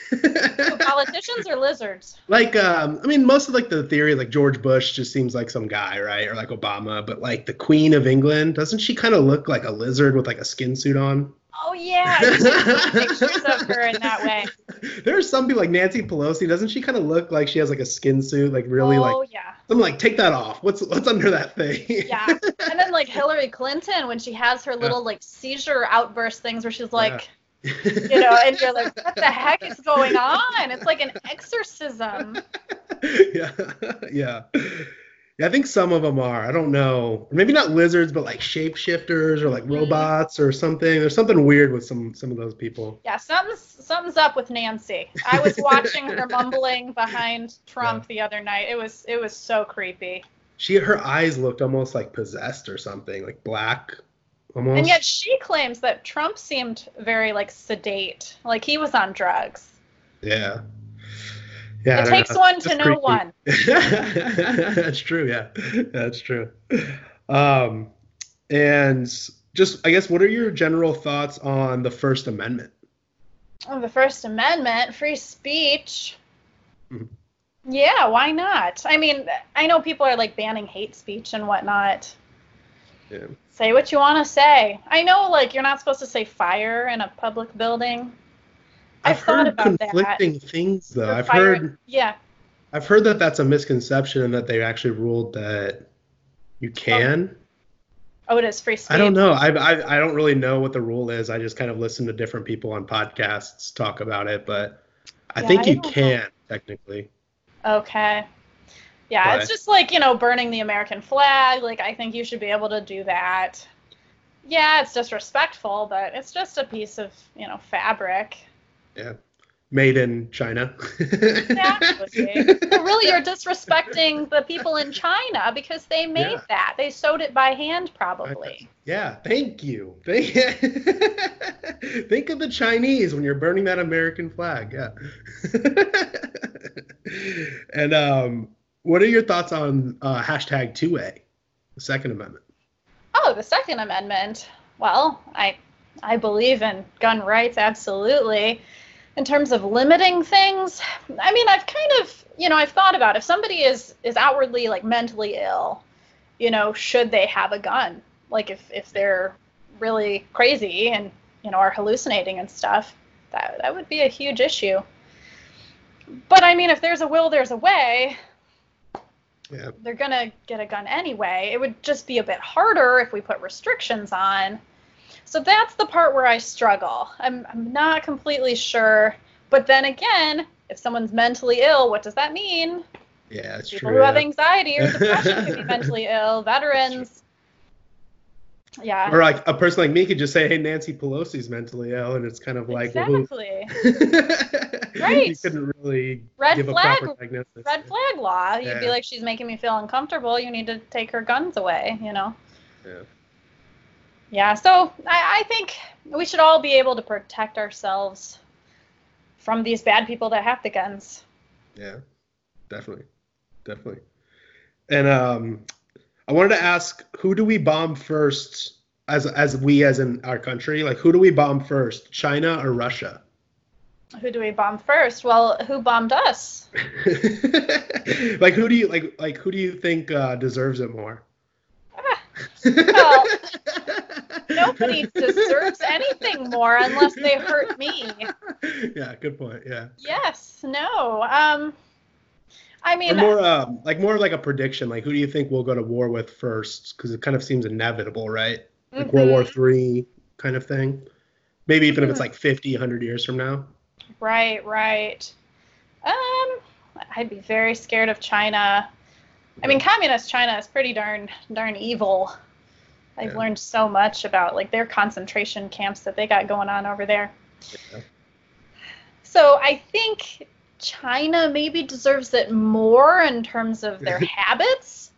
So politicians or lizards? Like um I mean most of like the theory like George Bush just seems like some guy, right? Or like Obama, but like the Queen of England, doesn't she kind of look like a lizard with like a skin suit on? Oh yeah, you take pictures of her in that way. There are some people like Nancy Pelosi. Doesn't she kind of look like she has like a skin suit, like really oh, like? Oh yeah. I'm like, take that off. What's what's under that thing? Yeah, and then like Hillary Clinton when she has her little yeah. like seizure outburst things where she's like. Yeah. You know, and you're like, what the heck is going on? It's like an exorcism. Yeah, yeah. Yeah, I think some of them are. I don't know. Maybe not lizards, but like shapeshifters or like robots or something. There's something weird with some some of those people. Yeah, something's, something's up with Nancy. I was watching her mumbling behind Trump yeah. the other night. It was it was so creepy. She her eyes looked almost like possessed or something, like black almost. And yet she claims that Trump seemed very like sedate, like he was on drugs. Yeah. Yeah, it takes know. one to know creepy. one. That's true. Yeah, that's true. Um, and just, I guess, what are your general thoughts on the First Amendment? Oh, the First Amendment, free speech. Mm-hmm. Yeah, why not? I mean, I know people are like banning hate speech and whatnot. Yeah. Say what you want to say. I know, like, you're not supposed to say fire in a public building. I've, I've thought about that. Conflicting things, though. I've heard, yeah. I've heard that that's a misconception and that they actually ruled that you can. Oh, oh it is free speech. I don't know. I, I I don't really know what the rule is. I just kind of listen to different people on podcasts talk about it, but I yeah, think I you can, know. technically. Okay. Yeah, but. It's just like, you know, burning the American flag. Like, I think you should be able to do that. Yeah, it's disrespectful, but it's just a piece of, you know, fabric. Yeah. made in China. Exactly. Well, really, you're disrespecting the people in China because they made yeah. that. They sewed it by hand, probably. Yeah, thank you. Thank you. Think of the Chinese when you're burning that American flag. Yeah. And um, what are your thoughts on uh, hashtag two A, the Second Amendment? Oh, the Second Amendment. Well, I I believe in gun rights, absolutely. In terms of limiting things, I mean, I've kind of, you know, I've thought about if somebody is, is outwardly, like, mentally ill, you know, should they have a gun? Like, if, if they're really crazy and, you know, are hallucinating and stuff, that that would be a huge issue. But, I mean, if there's a will, there's a way. Yeah. They're going to get a gun anyway. It would just be a bit harder if we put restrictions on. So that's the part where I struggle. I'm I'm not completely sure. But then again, if someone's mentally ill, what does that mean? Yeah, that's true. People who have anxiety or depression can be mentally ill. Veterans. Yeah. Or like a person like me could just say, hey, Nancy Pelosi's mentally ill. And it's kind of like. Exactly. Right. You couldn't really red give flag, a proper diagnosis. Red flag law. You'd yeah. be like, she's making me feel uncomfortable. You need to take her guns away, you know. Yeah. Yeah, so I, I think we should all be able to protect ourselves from these bad people that have the guns. Yeah, definitely. Definitely. And um, I wanted to ask, who do we bomb first as as we as in our country? Like, who do we bomb first, China or Russia? Who do we bomb first? Well, who bombed us? Like, who do you like? Like, who do you think uh, deserves it more? Ah, well, nobody deserves anything more unless they hurt me. Yeah, good point. Yeah. Yes. No. Um. I mean. Or more uh, like more like a prediction. Like, who do you think we'll go to war with first? Because it kind of seems inevitable, right? Like mm-hmm. World War Three kind of thing. Maybe even mm-hmm. if it's like fifty, a hundred years from now. Right. Right. Um. I'd be very scared of China. I mean, communist China is pretty darn darn evil. I've yeah. learned so much about, like, their concentration camps that they got going on over there. Yeah. So I think China maybe deserves it more in terms of their habits.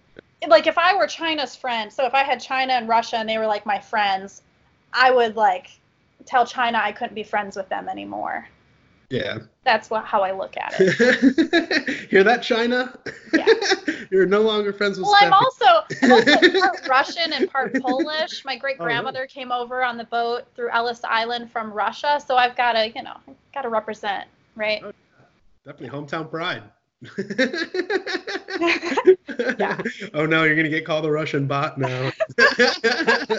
Like, if I were China's friend, so if I had China and Russia and they were, like, my friends, I would, like, tell China I couldn't be friends with them anymore. Yeah. That's what, how I look at it. Hear that, China? Yeah. You're no longer friends with Well, Steffi. I'm also, I'm also part Russian and part Polish. My great-grandmother oh, really? came over on the boat through Ellis Island from Russia, so I've got to, you know, got to represent, right? Oh, yeah. Definitely hometown pride. Yeah. Oh, no, you're going to get called a Russian bot now.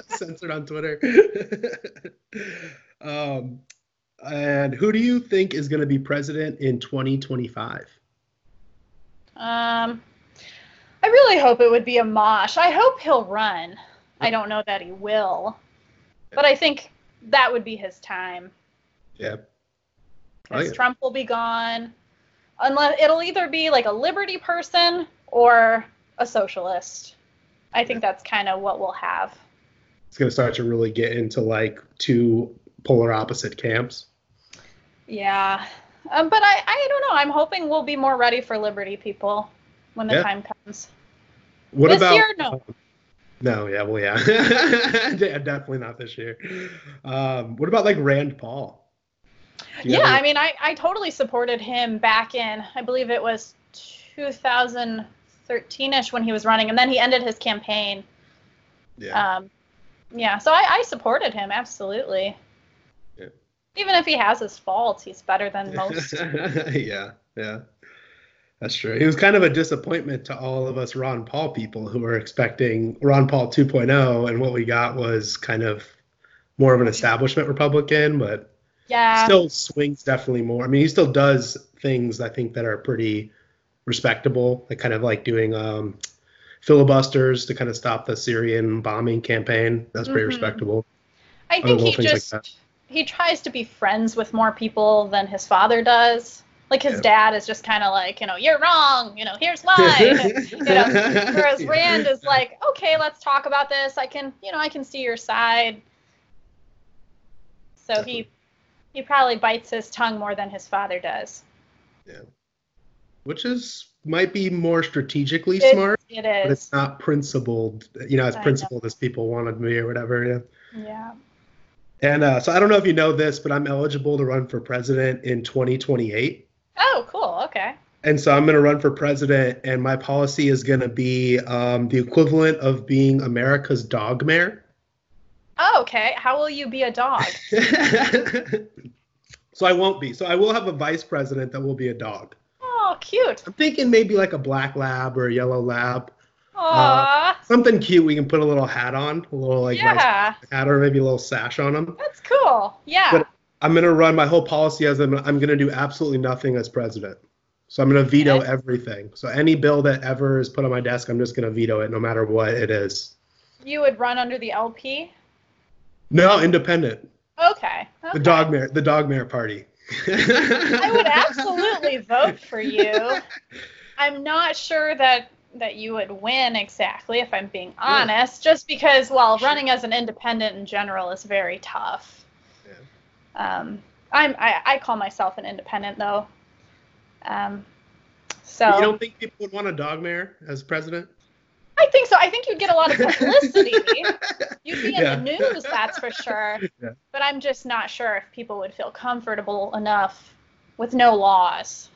Censored on Twitter. um. And who do you think is going to be president in twenty twenty-five? Um, I really hope it would be Amash. I hope he'll run. I don't know that he will. But I think that would be his time. Yeah. Because oh, yeah. Trump will be gone. Unless it'll either be like a liberty person or a socialist. I think yeah. that's kind of what we'll have. It's going to start to really get into like two polar opposite camps. Yeah, um, but I, I don't know. I'm hoping we'll be more ready for liberty people when the yeah. time comes. What this about, year, no. Um, no, yeah, well, yeah. Definitely not this year. Um, what about, like, Rand Paul? Yeah, any- I mean, I, I totally supported him back in, I believe it was two thousand thirteen-ish when he was running, and then he ended his campaign. Yeah. Um, yeah, so I, I supported him, absolutely. Even if he has his faults, he's better than most. Yeah, yeah, that's true. He was kind of a disappointment to all of us Ron Paul people who were expecting Ron Paul two point oh, and what we got was kind of more of an establishment Republican, but yeah, still swings definitely more. I mean, he still does things, I think, that are pretty respectable, like kind of like doing um, filibusters to kind of stop the Syrian bombing campaign. That's pretty mm-hmm. respectable. I think he just... Like he tries to be friends with more people than his father does. Like, his yeah. dad is just kind of like, you know, you're wrong, you know, here's why. And, you know, whereas Rand is like, okay, let's talk about this. I can, you know, I can see your side. So he He probably bites his tongue more than his father does. Yeah. Which is, might be more strategically it, smart. It is. But it's not principled, you know, as I principled know. as people wanted me or whatever. Yeah. Yeah. And uh, so I don't know if you know this, but I'm eligible to run for president in twenty twenty-eight. Oh, cool. Okay. And so I'm going to run for president, and my policy is going to be um, the equivalent of being America's dog mayor. Oh, okay. How will you be a dog? So I won't be. So I will have a vice president that will be a dog. Oh, cute. I'm thinking maybe like a black lab or a yellow lab. Uh, something cute we can put a little hat on, a little like yeah. nice hat or maybe a little sash on them. That's cool. Yeah. But I'm going to run my whole policy as I'm, I'm going to do absolutely nothing as president. So I'm going to veto okay. everything. So any bill that ever is put on my desk, I'm just going to veto it no matter what it is. You would run under the L P? No, independent. Okay. okay. The dog mayor, the dog mayor party. I would absolutely vote for you. I'm not sure that that you would win exactly, if I'm being honest, yeah. just because, well, running as an independent in general is very tough. Yeah. Um, I'm, I, I call myself an independent, though. Um, so but you don't think people would want a dog mayor as president? I think so. I think you'd get a lot of publicity. You'd be in yeah. the news, that's for sure. Yeah. But I'm just not sure if people would feel comfortable enough with no laws.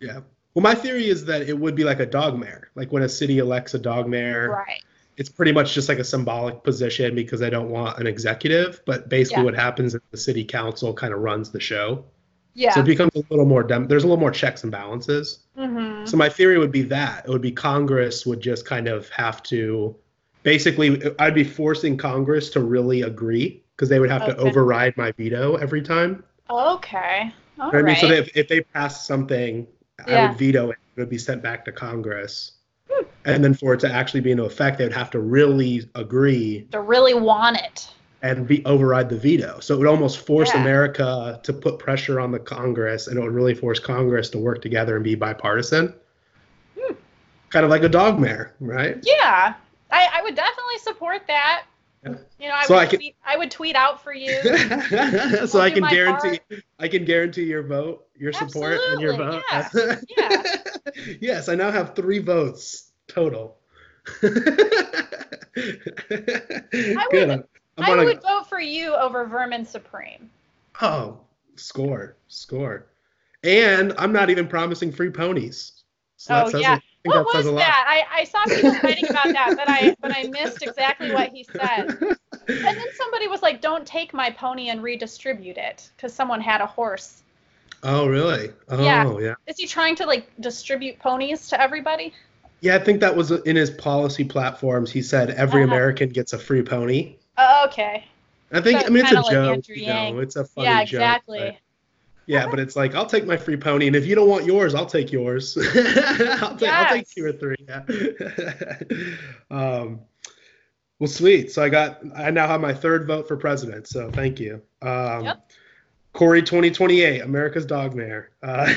Yeah. Well, my theory is that it would be like a dog mayor. Like when a city elects a dog mayor, right. it's pretty much just like a symbolic position because they don't want an executive. But basically yeah. what happens is the city council kind of runs the show. Yeah. So it becomes a little more, dem- there's a little more checks and balances. Mm-hmm. So my theory would be that. It would be Congress would just kind of have to, basically, I'd be forcing Congress to really agree because they would have okay. to override my veto every time. Okay. All right. I mean, so they, if they passed something... Yeah. I would veto it. It would be sent back to Congress. Hmm. And then for it to actually be into effect, they would have to really agree. To really want it. And be, override the veto. So it would almost force yeah. America to put pressure on the Congress, and it would really force Congress to work together and be bipartisan. Hmm. Kind of like a dog mayor, right? Yeah. I, I would definitely support that. You know, I, so would I, can, tweet, I would tweet out for you. so I can guarantee, part. I can guarantee your vote, your Absolutely, support, and your vote. Yes, yeah. yes, I now have three votes total. I Good. would, I'm, I'm I would a, vote for you over Vermin Supreme. Oh, score, score, and I'm not even promising free ponies. So oh that says yeah. What that was says a that? I, I saw people fighting about that, but I but I missed exactly what he said. And then somebody was like, "Don't take my pony and redistribute it," because someone had a horse. Oh really? Oh yeah. yeah. Is he trying to like distribute ponies to everybody? Yeah, I think that was in his policy platforms. He said every uh-huh. American gets a free pony. Oh, okay. I think so I mean it's a like joke. You know, it's a funny yeah, exactly. joke. But... Yeah, but it's like, I'll take my free pony, and if you don't want yours, I'll take yours. I'll, take, yes. I'll take two or three. Yeah. um, well, sweet. So I got, I now have my third vote for president. So thank you, um, yep. Corey, twenty twenty-eight, America's dog mayor. Uh,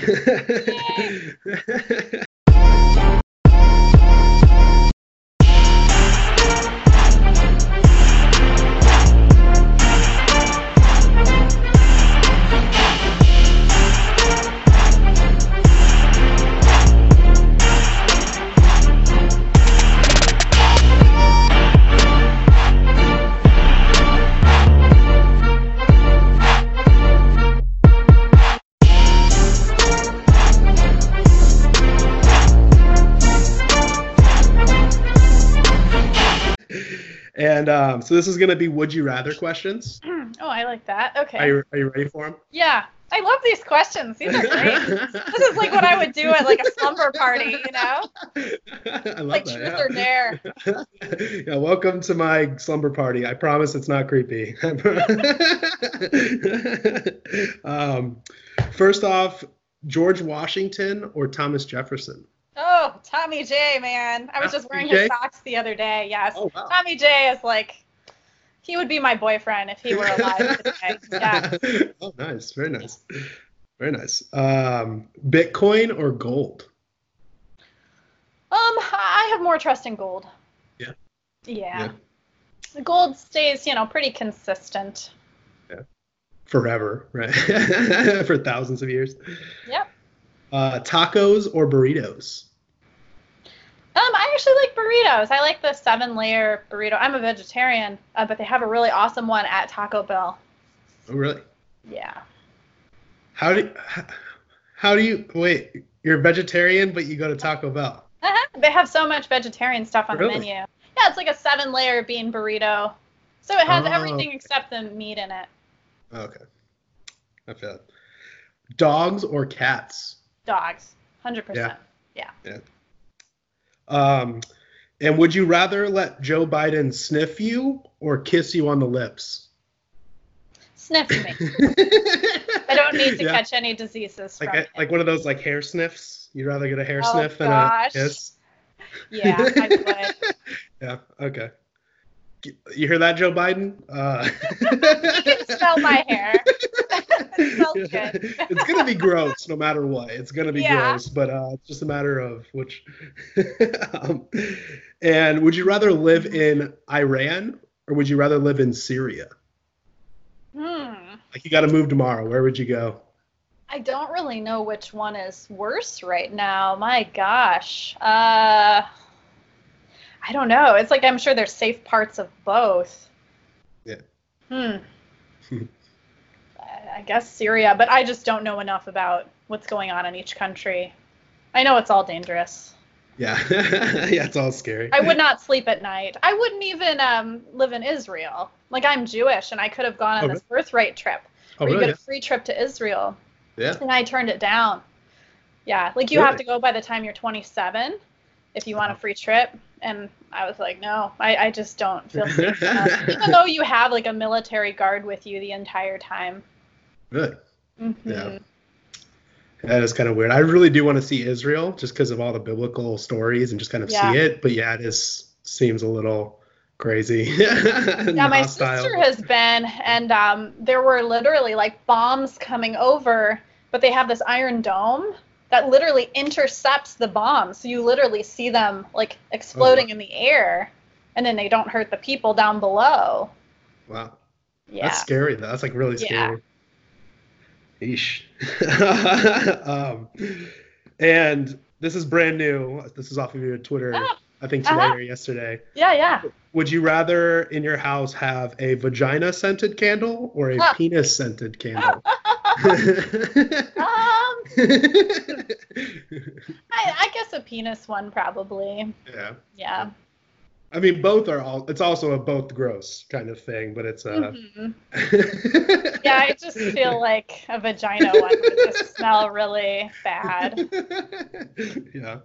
And um, so this is going to be Would You Rather questions. Oh, I like that. Okay. Are you, are you ready for them? Yeah. I love these questions. These are great. This is like what I would do at like a slumber party, you know? I love like that. Like truth yeah. or dare. Yeah, welcome to my slumber party. I promise it's not creepy. um, first off, George Washington or Thomas Jefferson? Oh, Tommy J, man. I was just wearing his socks the other day. Yes. Oh, wow. Tommy J is like, he would be my boyfriend if he were alive today. Yeah. Oh, nice. Very nice. Very nice. Um, Bitcoin or gold? Um, I have more trust in gold. Yeah. Yeah. yeah. Gold stays, you know, pretty consistent. Yeah. forever, right? For thousands of years. Yep. Uh, tacos or burritos? Um, I actually like burritos. I like the seven-layer burrito. I'm a vegetarian, uh, but they have a really awesome one at Taco Bell. Oh, really? Yeah. How do how, how do you wait? You're a vegetarian, but you go to Taco Bell. Uh-huh. They have so much vegetarian stuff on really? the menu. Yeah, it's like a seven-layer bean burrito. So it has oh, everything okay. except the meat in it. Okay. I feel it. Dogs or cats? Dogs, one hundred percent. Yeah. Yeah. yeah. Um, and would you rather let Joe Biden sniff you or kiss you on the lips? Sniff me. I don't need to yeah. catch any diseases like from a, it. Like one of those like hair sniffs? You'd rather get a hair oh, sniff gosh. than a kiss? Yeah, I would. Yeah, okay. You hear that, Joe Biden? Uh. You can smell my hair. It smells yeah. good. It's going to be gross no matter what. It's going to be yeah. gross, but uh, it's just a matter of which. um, and would you rather live in Iran or would you rather live in Syria? Hmm. Like you got to move tomorrow. Where would you go? I don't really know which one is worse right now. My gosh. Uh... I don't know. It's like I'm sure there's safe parts of both. Yeah. Hmm. I guess Syria, but I just don't know enough about what's going on in each country. I know it's all dangerous. Yeah. Yeah, it's all scary. I would not sleep at night. I wouldn't even um, live in Israel. Like I'm Jewish, and I could have gone on oh, this really? birthright trip where oh, really? you get a free trip to Israel. Yeah. And I turned it down. Yeah. Like you really? have to go by the time you're twenty-seven if you want a free trip. And I was like, no, I, I just don't feel safe enough. Even though you have like a military guard with you the entire time. Really? Mm-hmm. Yeah. That is kind of weird. I really do want to see Israel just because of all the biblical stories and just kind of yeah. see it. But yeah, it is, seems a little crazy. Yeah, my hostile. sister has been, and um, there were literally like bombs coming over, but they have this iron dome that literally intercepts the bomb. So you literally see them like exploding oh, wow. in the air, and then they don't hurt the people down below. Wow. Yeah. That's scary though. That's like really scary. Yeah. Eesh. um, and this is brand new. This is off of your Twitter, oh, I think today uh-huh. or yesterday. Yeah, yeah. Would you rather in your house have a vagina scented candle or a huh. penis scented candle? um, I, I guess a penis one probably. Yeah. Yeah. I mean, both are all. It's also a both gross kind of thing, but it's a. Mm-hmm. Yeah, I just feel like a vagina one would just smell really bad. Yeah,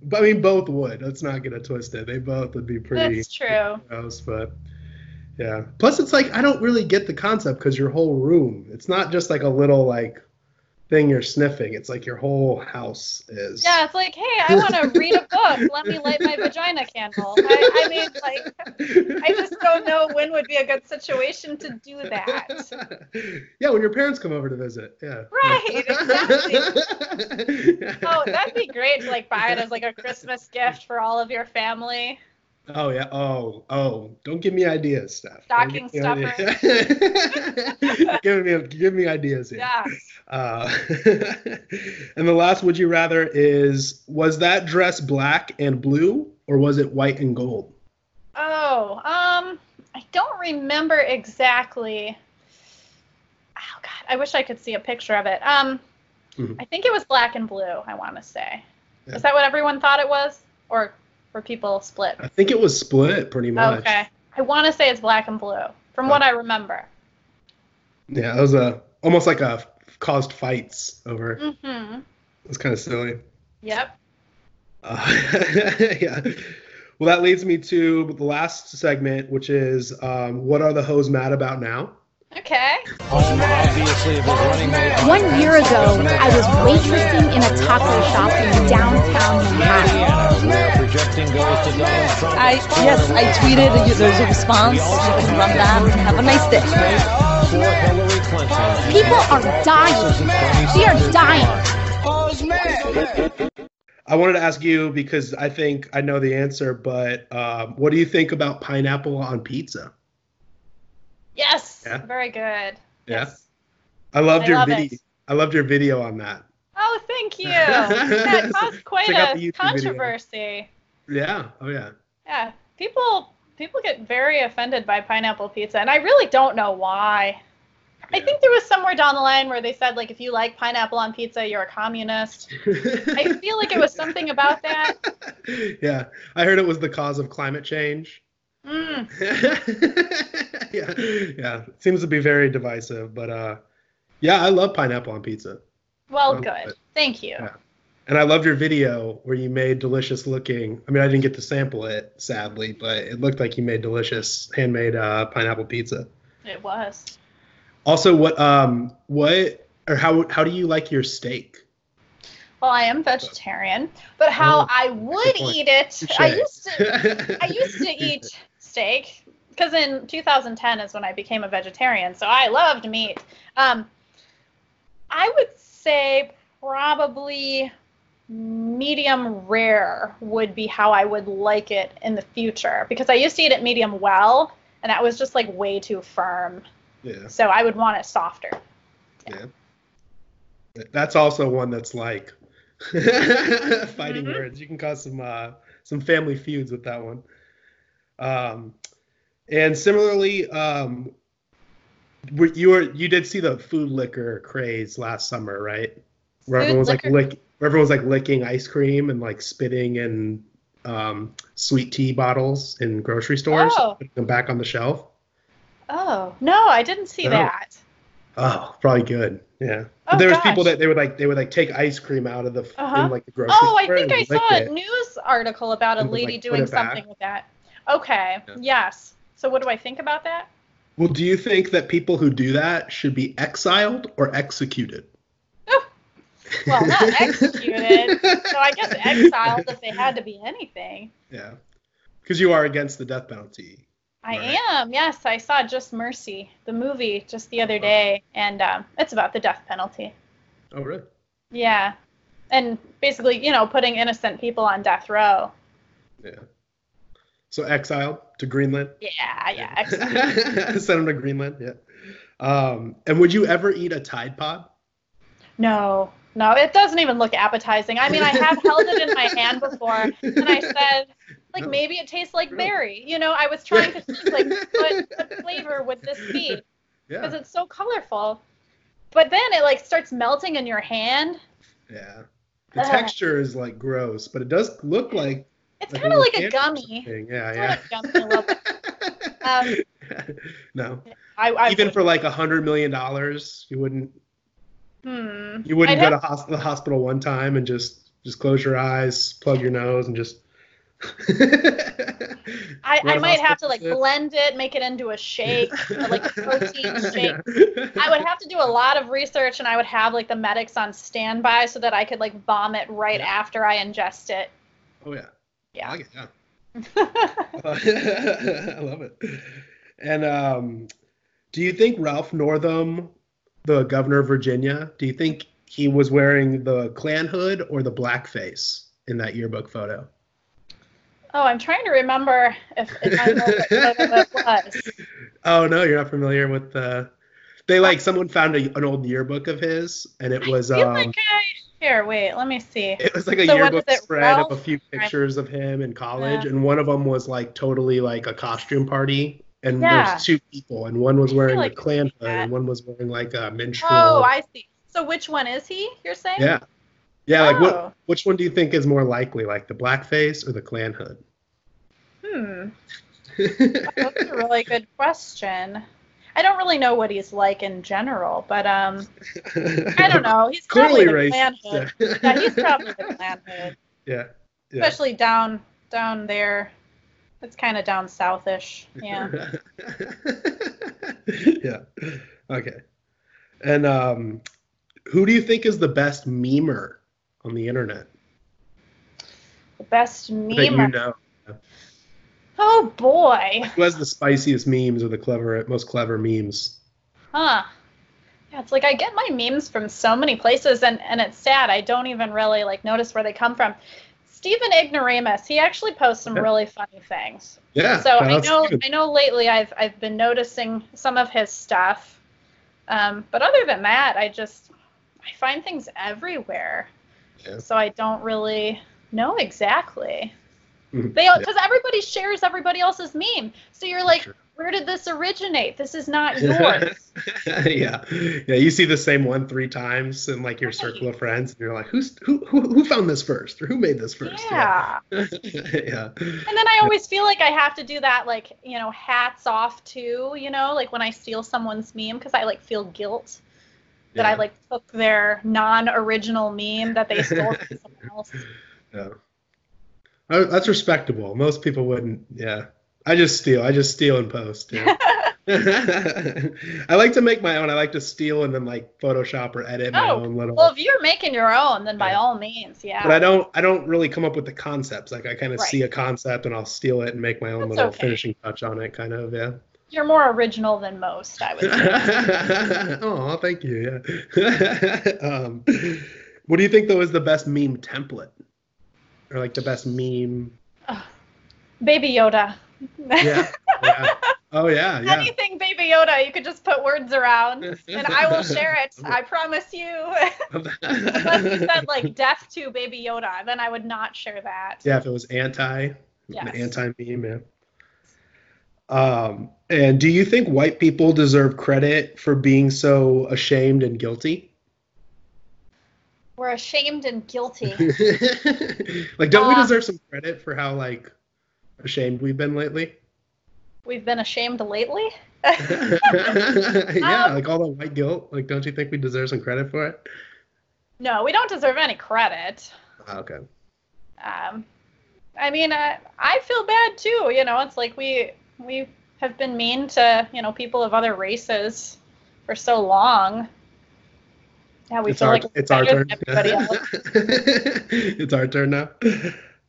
but I mean, both would. Let's not get it twisted. They both would be pretty. That's true. Gross, but. Yeah. Plus, it's like I don't really get the concept because your whole room—it's not just like a little like thing you're sniffing. It's like your whole house is. Yeah, it's like, hey, I want to read a book. Let me light my vagina candle. I, I mean, like, I just don't know when would be a good situation to do that. Yeah, when your parents come over to visit. Yeah. Right. Exactly. Oh, that'd be great to like buy it as like a Christmas gift for all of your family. Oh, yeah. Oh, oh. Don't give me ideas, Steph. Stocking stuffer. give, me, give me ideas here. Yeah. Uh, and the last would you rather is, was that dress black and blue or was it white and gold? Oh, um, I don't remember exactly. Oh, God. I wish I could see a picture of it. Um, mm-hmm. I think it was black and blue, I want to say. Yeah. Is that what everyone thought it was? Or... Were people split? I think it was split pretty much. Okay. I want to say it's black and blue from oh. what I remember. Yeah, it was a, almost like a caused fights over. Mm-hmm. It was kind of silly. Yep. Uh, yeah. Well, that leads me to the last segment, which is um, what are the hoes mad about now? Okay. One year ago, I was waitressing in a taco shop in downtown Manhattan. I, yes, I tweeted a user's response. You can run that and have a nice day. People are dying. They are dying. I wanted to ask you because I think I know the answer, but um, what do you think about pineapple on pizza? Yes. Yeah. Very good. Yeah. Yes. I loved I your love video. It. I loved your video on that. Oh, thank you. That caused quite a controversy. Video. Yeah. Oh, yeah. Yeah. People people get very offended by pineapple pizza, and I really don't know why. Yeah. I think there was somewhere down the line where they said, like, if you like pineapple on pizza, you're a communist. I feel like it was something about that. Yeah. I heard it was the cause of climate change. Mm. yeah. Yeah. It seems to be very divisive, but uh, yeah, I love pineapple on pizza. Well, um, good. Thank you. Yeah. And I loved your video where you made delicious looking. I mean, I didn't get to sample it, sadly, but it looked like you made delicious handmade uh, pineapple pizza. It was. Also, what um what or how how do you like your steak? Well, I am vegetarian, but how oh, I would eat it, I used to I used to eat steak because in two thousand ten is when I became a vegetarian, so I loved meat. Um, I would say probably medium rare would be how I would like it in the future, because I used to eat it medium well, and that was just like way too firm. Yeah. So I would want it softer. Yeah. yeah. That's also one that's like fighting mm-hmm. words. You can cause some uh, some family feuds with that one. Um, and similarly, um, you were you did see the food liquor craze last summer, right? Where food everyone was liquor. like lick, where everyone was like licking ice cream and like spitting in um, sweet tea bottles in grocery stores, oh. putting them back on the shelf. Oh, no, I didn't see no. that. Oh, probably good. Yeah. But oh, there was gosh. people that they would like they would like take ice cream out of the uh-huh. in, like the grocery store. Oh, I think I saw a it. news article about and a lady like, doing something back. with that. Okay. Yeah. Yes. So what do I think about that? Well, do you think that people who do that should be exiled or executed? Oh. Well, not executed. So I guess exiled if they had to be anything. Yeah. Because you are against the death penalty. I right. am, yes. I saw Just Mercy, the movie, just the other day, and um, it's about the death penalty. Oh, really? Yeah. And basically, you know, putting innocent people on death row. Yeah. So exiled to Greenland? Yeah, yeah, exiled. Send them to Greenland, yeah. Um, and would you ever eat a Tide Pod? No, no, it doesn't even look appetizing. I mean, I have held it in my hand before, and I said... Like, no. maybe it tastes like really? berry. You know, I was trying to think, like, what, what flavor would this be? Because yeah. it's so colorful. But then it, like, starts melting in your hand. Yeah. The Ugh. texture is, like, gross, but it does look like... It's like kind of like a gummy. Yeah, it's yeah. Kind of gummy a little bit. Um, no. I, I Even would. for, like, one hundred million dollars, you wouldn't... Hmm. You wouldn't I'd go have... to hosp- the hospital one time and just, just close your eyes, plug your nose, and just... I, I might have to like it? blend it, make it into a shake, or, like a protein shake. Yeah. I would have to do a lot of research, and I would have like the medics on standby so that I could like vomit right yeah. after I ingest it. Oh yeah. Yeah. I like it. Yeah. I love it. And um, do you think Ralph Northam, the governor of Virginia, do you think he was wearing the Klan hood or the blackface in that yearbook photo? Oh, I'm trying to remember if, if I know what, what it was. Oh, no, you're not familiar with the... They, like, someone found a, an old yearbook of his, and it was... I feel um, like I... Here, wait, let me see. It was, like, a so yearbook it, spread Ralph? of a few pictures of him in college, yeah. and one of them was, like, totally, like, a costume party, and yeah. there's two people, and one was wearing like a Klan hood, and one was wearing, like, a minstrel. Oh, I see. So which one is he, you're saying? Yeah. Yeah, like, oh. what, which one do you think is more likely, like, the blackface or the Klan hood? Hmm. That's a really good question. I don't really know what he's like in general, but um, I don't know. He's probably the Klan hood. Yeah. yeah, he's probably the Klan hood. Yeah. yeah. Especially down down there. It's kind of down southish. Yeah. yeah. Okay. And um, who do you think is the best memer on the internet? The best memer. That you know. Oh, boy. Who has the spiciest memes or the clever, most clever memes? Huh. Yeah, it's like I get my memes from so many places, and, and it's sad. I don't even really, like, notice where they come from. Stephen Ignoramus, he actually posts some yeah. really funny things. Yeah. So I know Steven. I know lately I've I've been noticing some of his stuff. Um, but other than that, I just, I find things everywhere. Yeah. So I don't really know exactly. They, 'cause yeah. everybody shares everybody else's meme. So you're like, sure. Where did this originate? This is not yours. yeah. Yeah. You see the same one three times in like your right. circle of friends, and you're like, who's who, who who found this first, or who made this first? Yeah. Yeah. yeah. And then I always feel like I have to do that, like, you know, hats off to, you know, like when I steal someone's meme, because I like feel guilt that yeah. I like took their non-original meme that they stole from someone else. Yeah. I, that's respectable. Most people wouldn't. Yeah. I just steal. I just steal and post. Yeah. I like to make my own. I like to steal and then like Photoshop or edit my oh, own little. Well, if you're making your own, then by yeah. all means, yeah. But I don't. I don't really come up with the concepts. Like I kind of right. see a concept and I'll steal it and make my own That's little okay. finishing touch on it, kind of. Yeah. You're more original than most, I would say. Oh, thank you. Yeah. um, what do you think though is the best meme template, or like the best meme? Oh, Baby Yoda. yeah, yeah. Oh yeah, yeah. Anything Baby Yoda, you could just put words around, and I will share it. I promise you. Unless you said like death to Baby Yoda, then I would not share that. Yeah, if it was anti, yes. an anti-meme, man. Um, and do you think white people deserve credit for being so ashamed and guilty? We're ashamed and guilty. Like, don't um, we deserve some credit for how like? Ashamed we've been lately? We've been ashamed lately? yeah, um, like all the white guilt. Like, don't you think we deserve some credit for it? No, we don't deserve any credit. Okay. Um, I mean, I, I feel bad too, you know. It's like we we have been mean to, you know, people of other races for so long. Yeah, we it's feel our, like it's our turn. Everybody else. It's our turn now.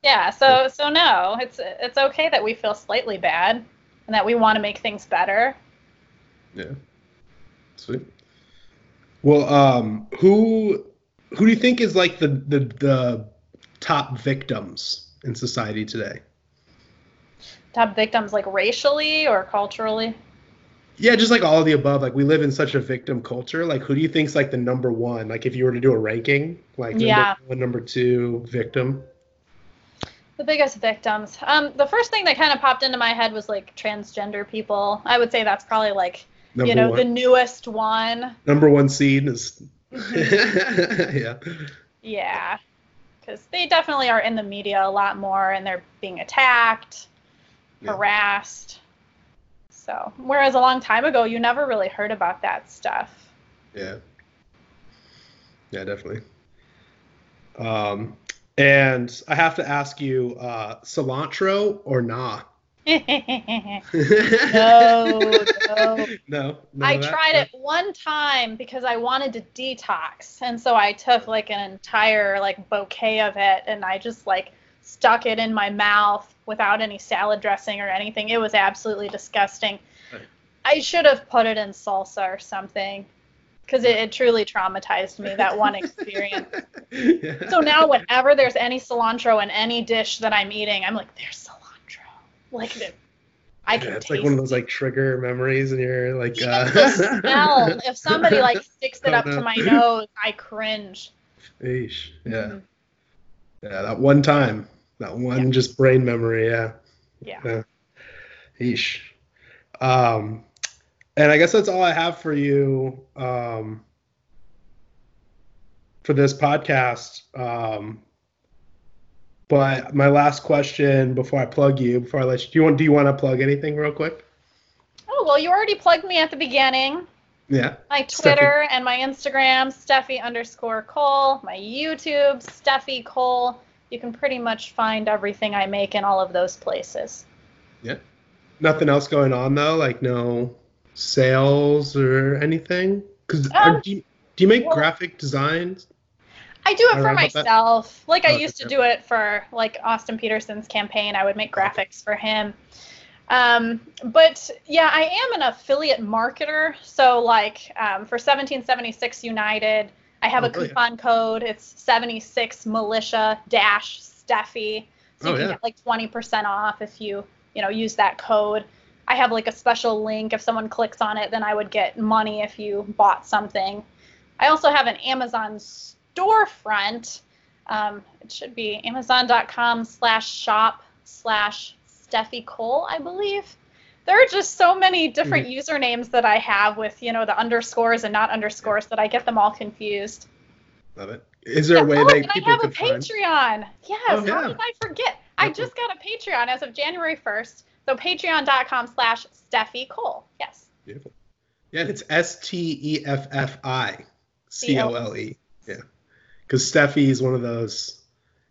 Yeah, so so no, it's it's okay that we feel slightly bad and that we want to make things better. Yeah. Sweet. Well, um, who who do you think is like the, the, the top victims in society today? Top victims like racially or culturally? Yeah, just like all of the above. Like we live in such a victim culture. Like who do you think's like the number one? Like if you were to do a ranking, like yeah. number one, number two victim. The biggest victims. Um, the first thing that kind of popped into my head was like transgender people. I would say that's probably like, number you know, one. The newest one. Number one seed is. yeah. Yeah. Because they definitely are in the media a lot more and they're being attacked, yeah. harassed. So, whereas a long time ago, you never really heard about that stuff. Yeah. Yeah, definitely. Um. And I have to ask you, uh, cilantro or nah? no, no. no I tried that. it one time because I wanted to detox. And so I took like an entire like bouquet of it and I just like stuck it in my mouth without any salad dressing or anything. It was absolutely disgusting. Right. I should have put it in salsa or something. Because it, it truly traumatized me, that one experience. yeah. So now whenever there's any cilantro in any dish that I'm eating, I'm like, there's cilantro. Like, I can yeah, It's taste like one of those, like, trigger memories in your, like... Even uh... the smell. If somebody, like, sticks it oh, up no. to my nose, I cringe. Eesh. Yeah. Mm-hmm. Yeah, that one time. That one yeah. just brain memory, yeah. Yeah. yeah. Eesh. Um... And I guess that's all I have for you um, for this podcast. Um, but my last question before I plug you, before I let you, do you want do you want to plug anything real quick? Oh well, you already plugged me at the beginning. Yeah. My Twitter Steffi. And my Instagram, Steffi underscore Cole. My YouTube, Steffi Cole. You can pretty much find everything I make in all of those places. Yeah. Nothing else going on though, like no. Sales or anything? Because um, do, do you make well, graphic designs? I do it I for myself. Like oh, I used okay. to do it for like Austin Peterson's campaign. I would make graphics for him. Um, but yeah, I am an affiliate marketer. So like um, for seventeen seventy-six United, I have oh, a coupon yeah. code. It's seventy-six militia dash Steffi. So oh, you can yeah. get like twenty percent off if you you know use that code. I have like a special link. If someone clicks on it, then I would get money if you bought something. I also have an Amazon storefront. Um, it should be amazon.com slash shop slash Steffi Cole, I believe. There are just so many different mm-hmm. usernames that I have with, you know, the underscores and not underscores that I get them all confused. Love it. Is there yeah, a way oh, that people can find? I have a Patreon. Find? Yes. Oh, yeah. How did I forget? Okay. I just got a Patreon as of January first. So patreon.com slash Steffi Cole. Yes. Beautiful. Yeah, and it's S T E F F I C O L E. Yeah. Because Steffi is one of those,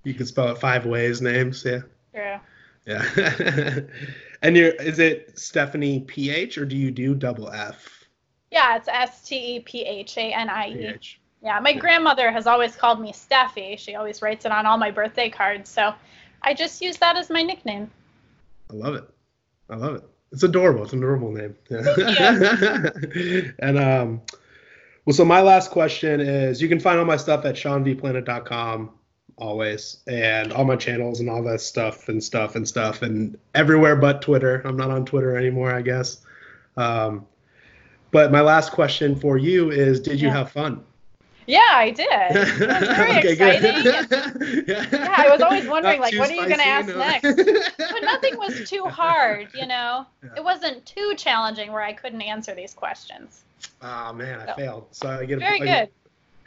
you can spell it five ways names. Yeah. Yeah. Yeah. And you're, is it Stephanie P H or do you do double F? Yeah, it's S T E P H A N I E. Yeah, my yeah. grandmother has always called me Steffi. She always writes it on all my birthday cards. So I just use that as my nickname. I love it. I love it. It's adorable. It's an adorable name. Yeah. And um, well, so my last question is, you can find all my stuff at sean v planet dot com. Always, and all my channels and all that stuff and stuff and stuff and everywhere but Twitter. I'm not on Twitter anymore, I guess. Um, but my last question for you is, did you yeah. have fun? Yeah, I did. It was very okay, exciting. yeah. yeah, I was always wondering, like, what are you going to ask no. next? But nothing was too hard, you know. Yeah. It wasn't too challenging where I couldn't answer these questions. Oh, man, I so. failed. So I get a, very like,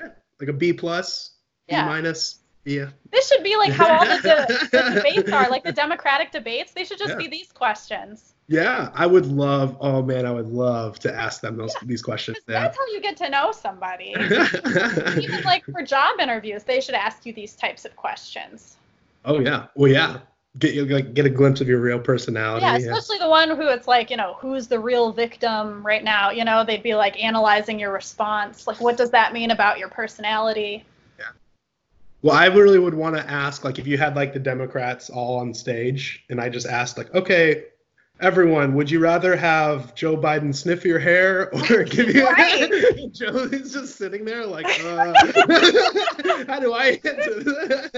good. Like a B plus, B yeah. minus. Yeah. This should be like how all the, de- the debates are, like the Democratic debates. They should just yeah. be these questions. Yeah, I would love. Oh man, I would love to ask them those yeah. these questions. Yeah. That's how you get to know somebody. Even like for job interviews, they should ask you these types of questions. Oh yeah, well yeah, get you like get a glimpse of your real personality. Yeah, especially yeah. the one who it's like, you know, who's the real victim right now? You know, they'd be like analyzing your response, like what does that mean about your personality? Well, I really would want to ask, like, if you had, like, the Democrats all on stage, and I just asked, like, okay, everyone, would you rather have Joe Biden sniff your hair or give you right. Joe is just sitting there like, uh, how do I answer that?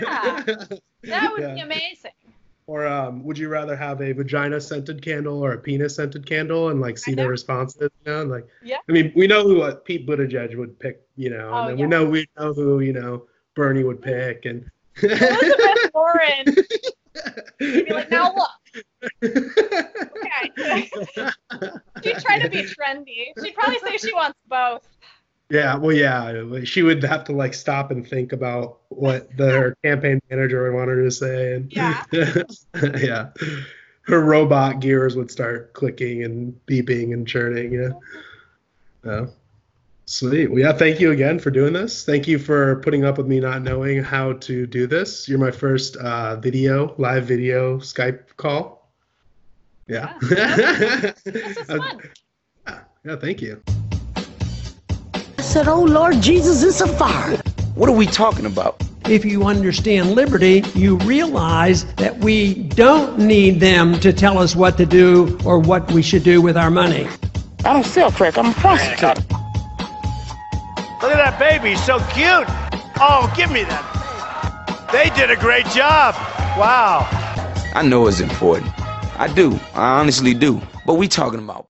Yeah, that would yeah. be amazing. Or um, would you rather have a vagina-scented candle or a penis-scented candle and, like, see their responses? You know, like, yeah. I mean, we know who uh, Pete Buttigieg would pick, you know, oh, and then yeah. we know we know who, you know, Bernie would pick. And Elizabeth Warren. You'd be like, now look. Okay. She'd try to be trendy. She'd probably say she wants both. Yeah, well, yeah, she would have to, like, stop and think about what the, her campaign manager would want her to say. And yeah. yeah. Her robot gears would start clicking and beeping and churning, you know. Yeah. Sweet. Well, yeah, thank you again for doing this. Thank you for putting up with me not knowing how to do this. You're my first uh, video, live video Skype call. Yeah. yeah. This is fun. Yeah. yeah, thank you. Said, oh Lord Jesus, it's a fire. What are we talking about? If you understand liberty, you realize that we don't need them to tell us what to do or what we should do with our money. I don't sell crack, I'm a prostitute. Look at that baby, he's so cute. Oh, give me that. They did a great job. Wow. I know it's important. I do. I honestly do. But we talking about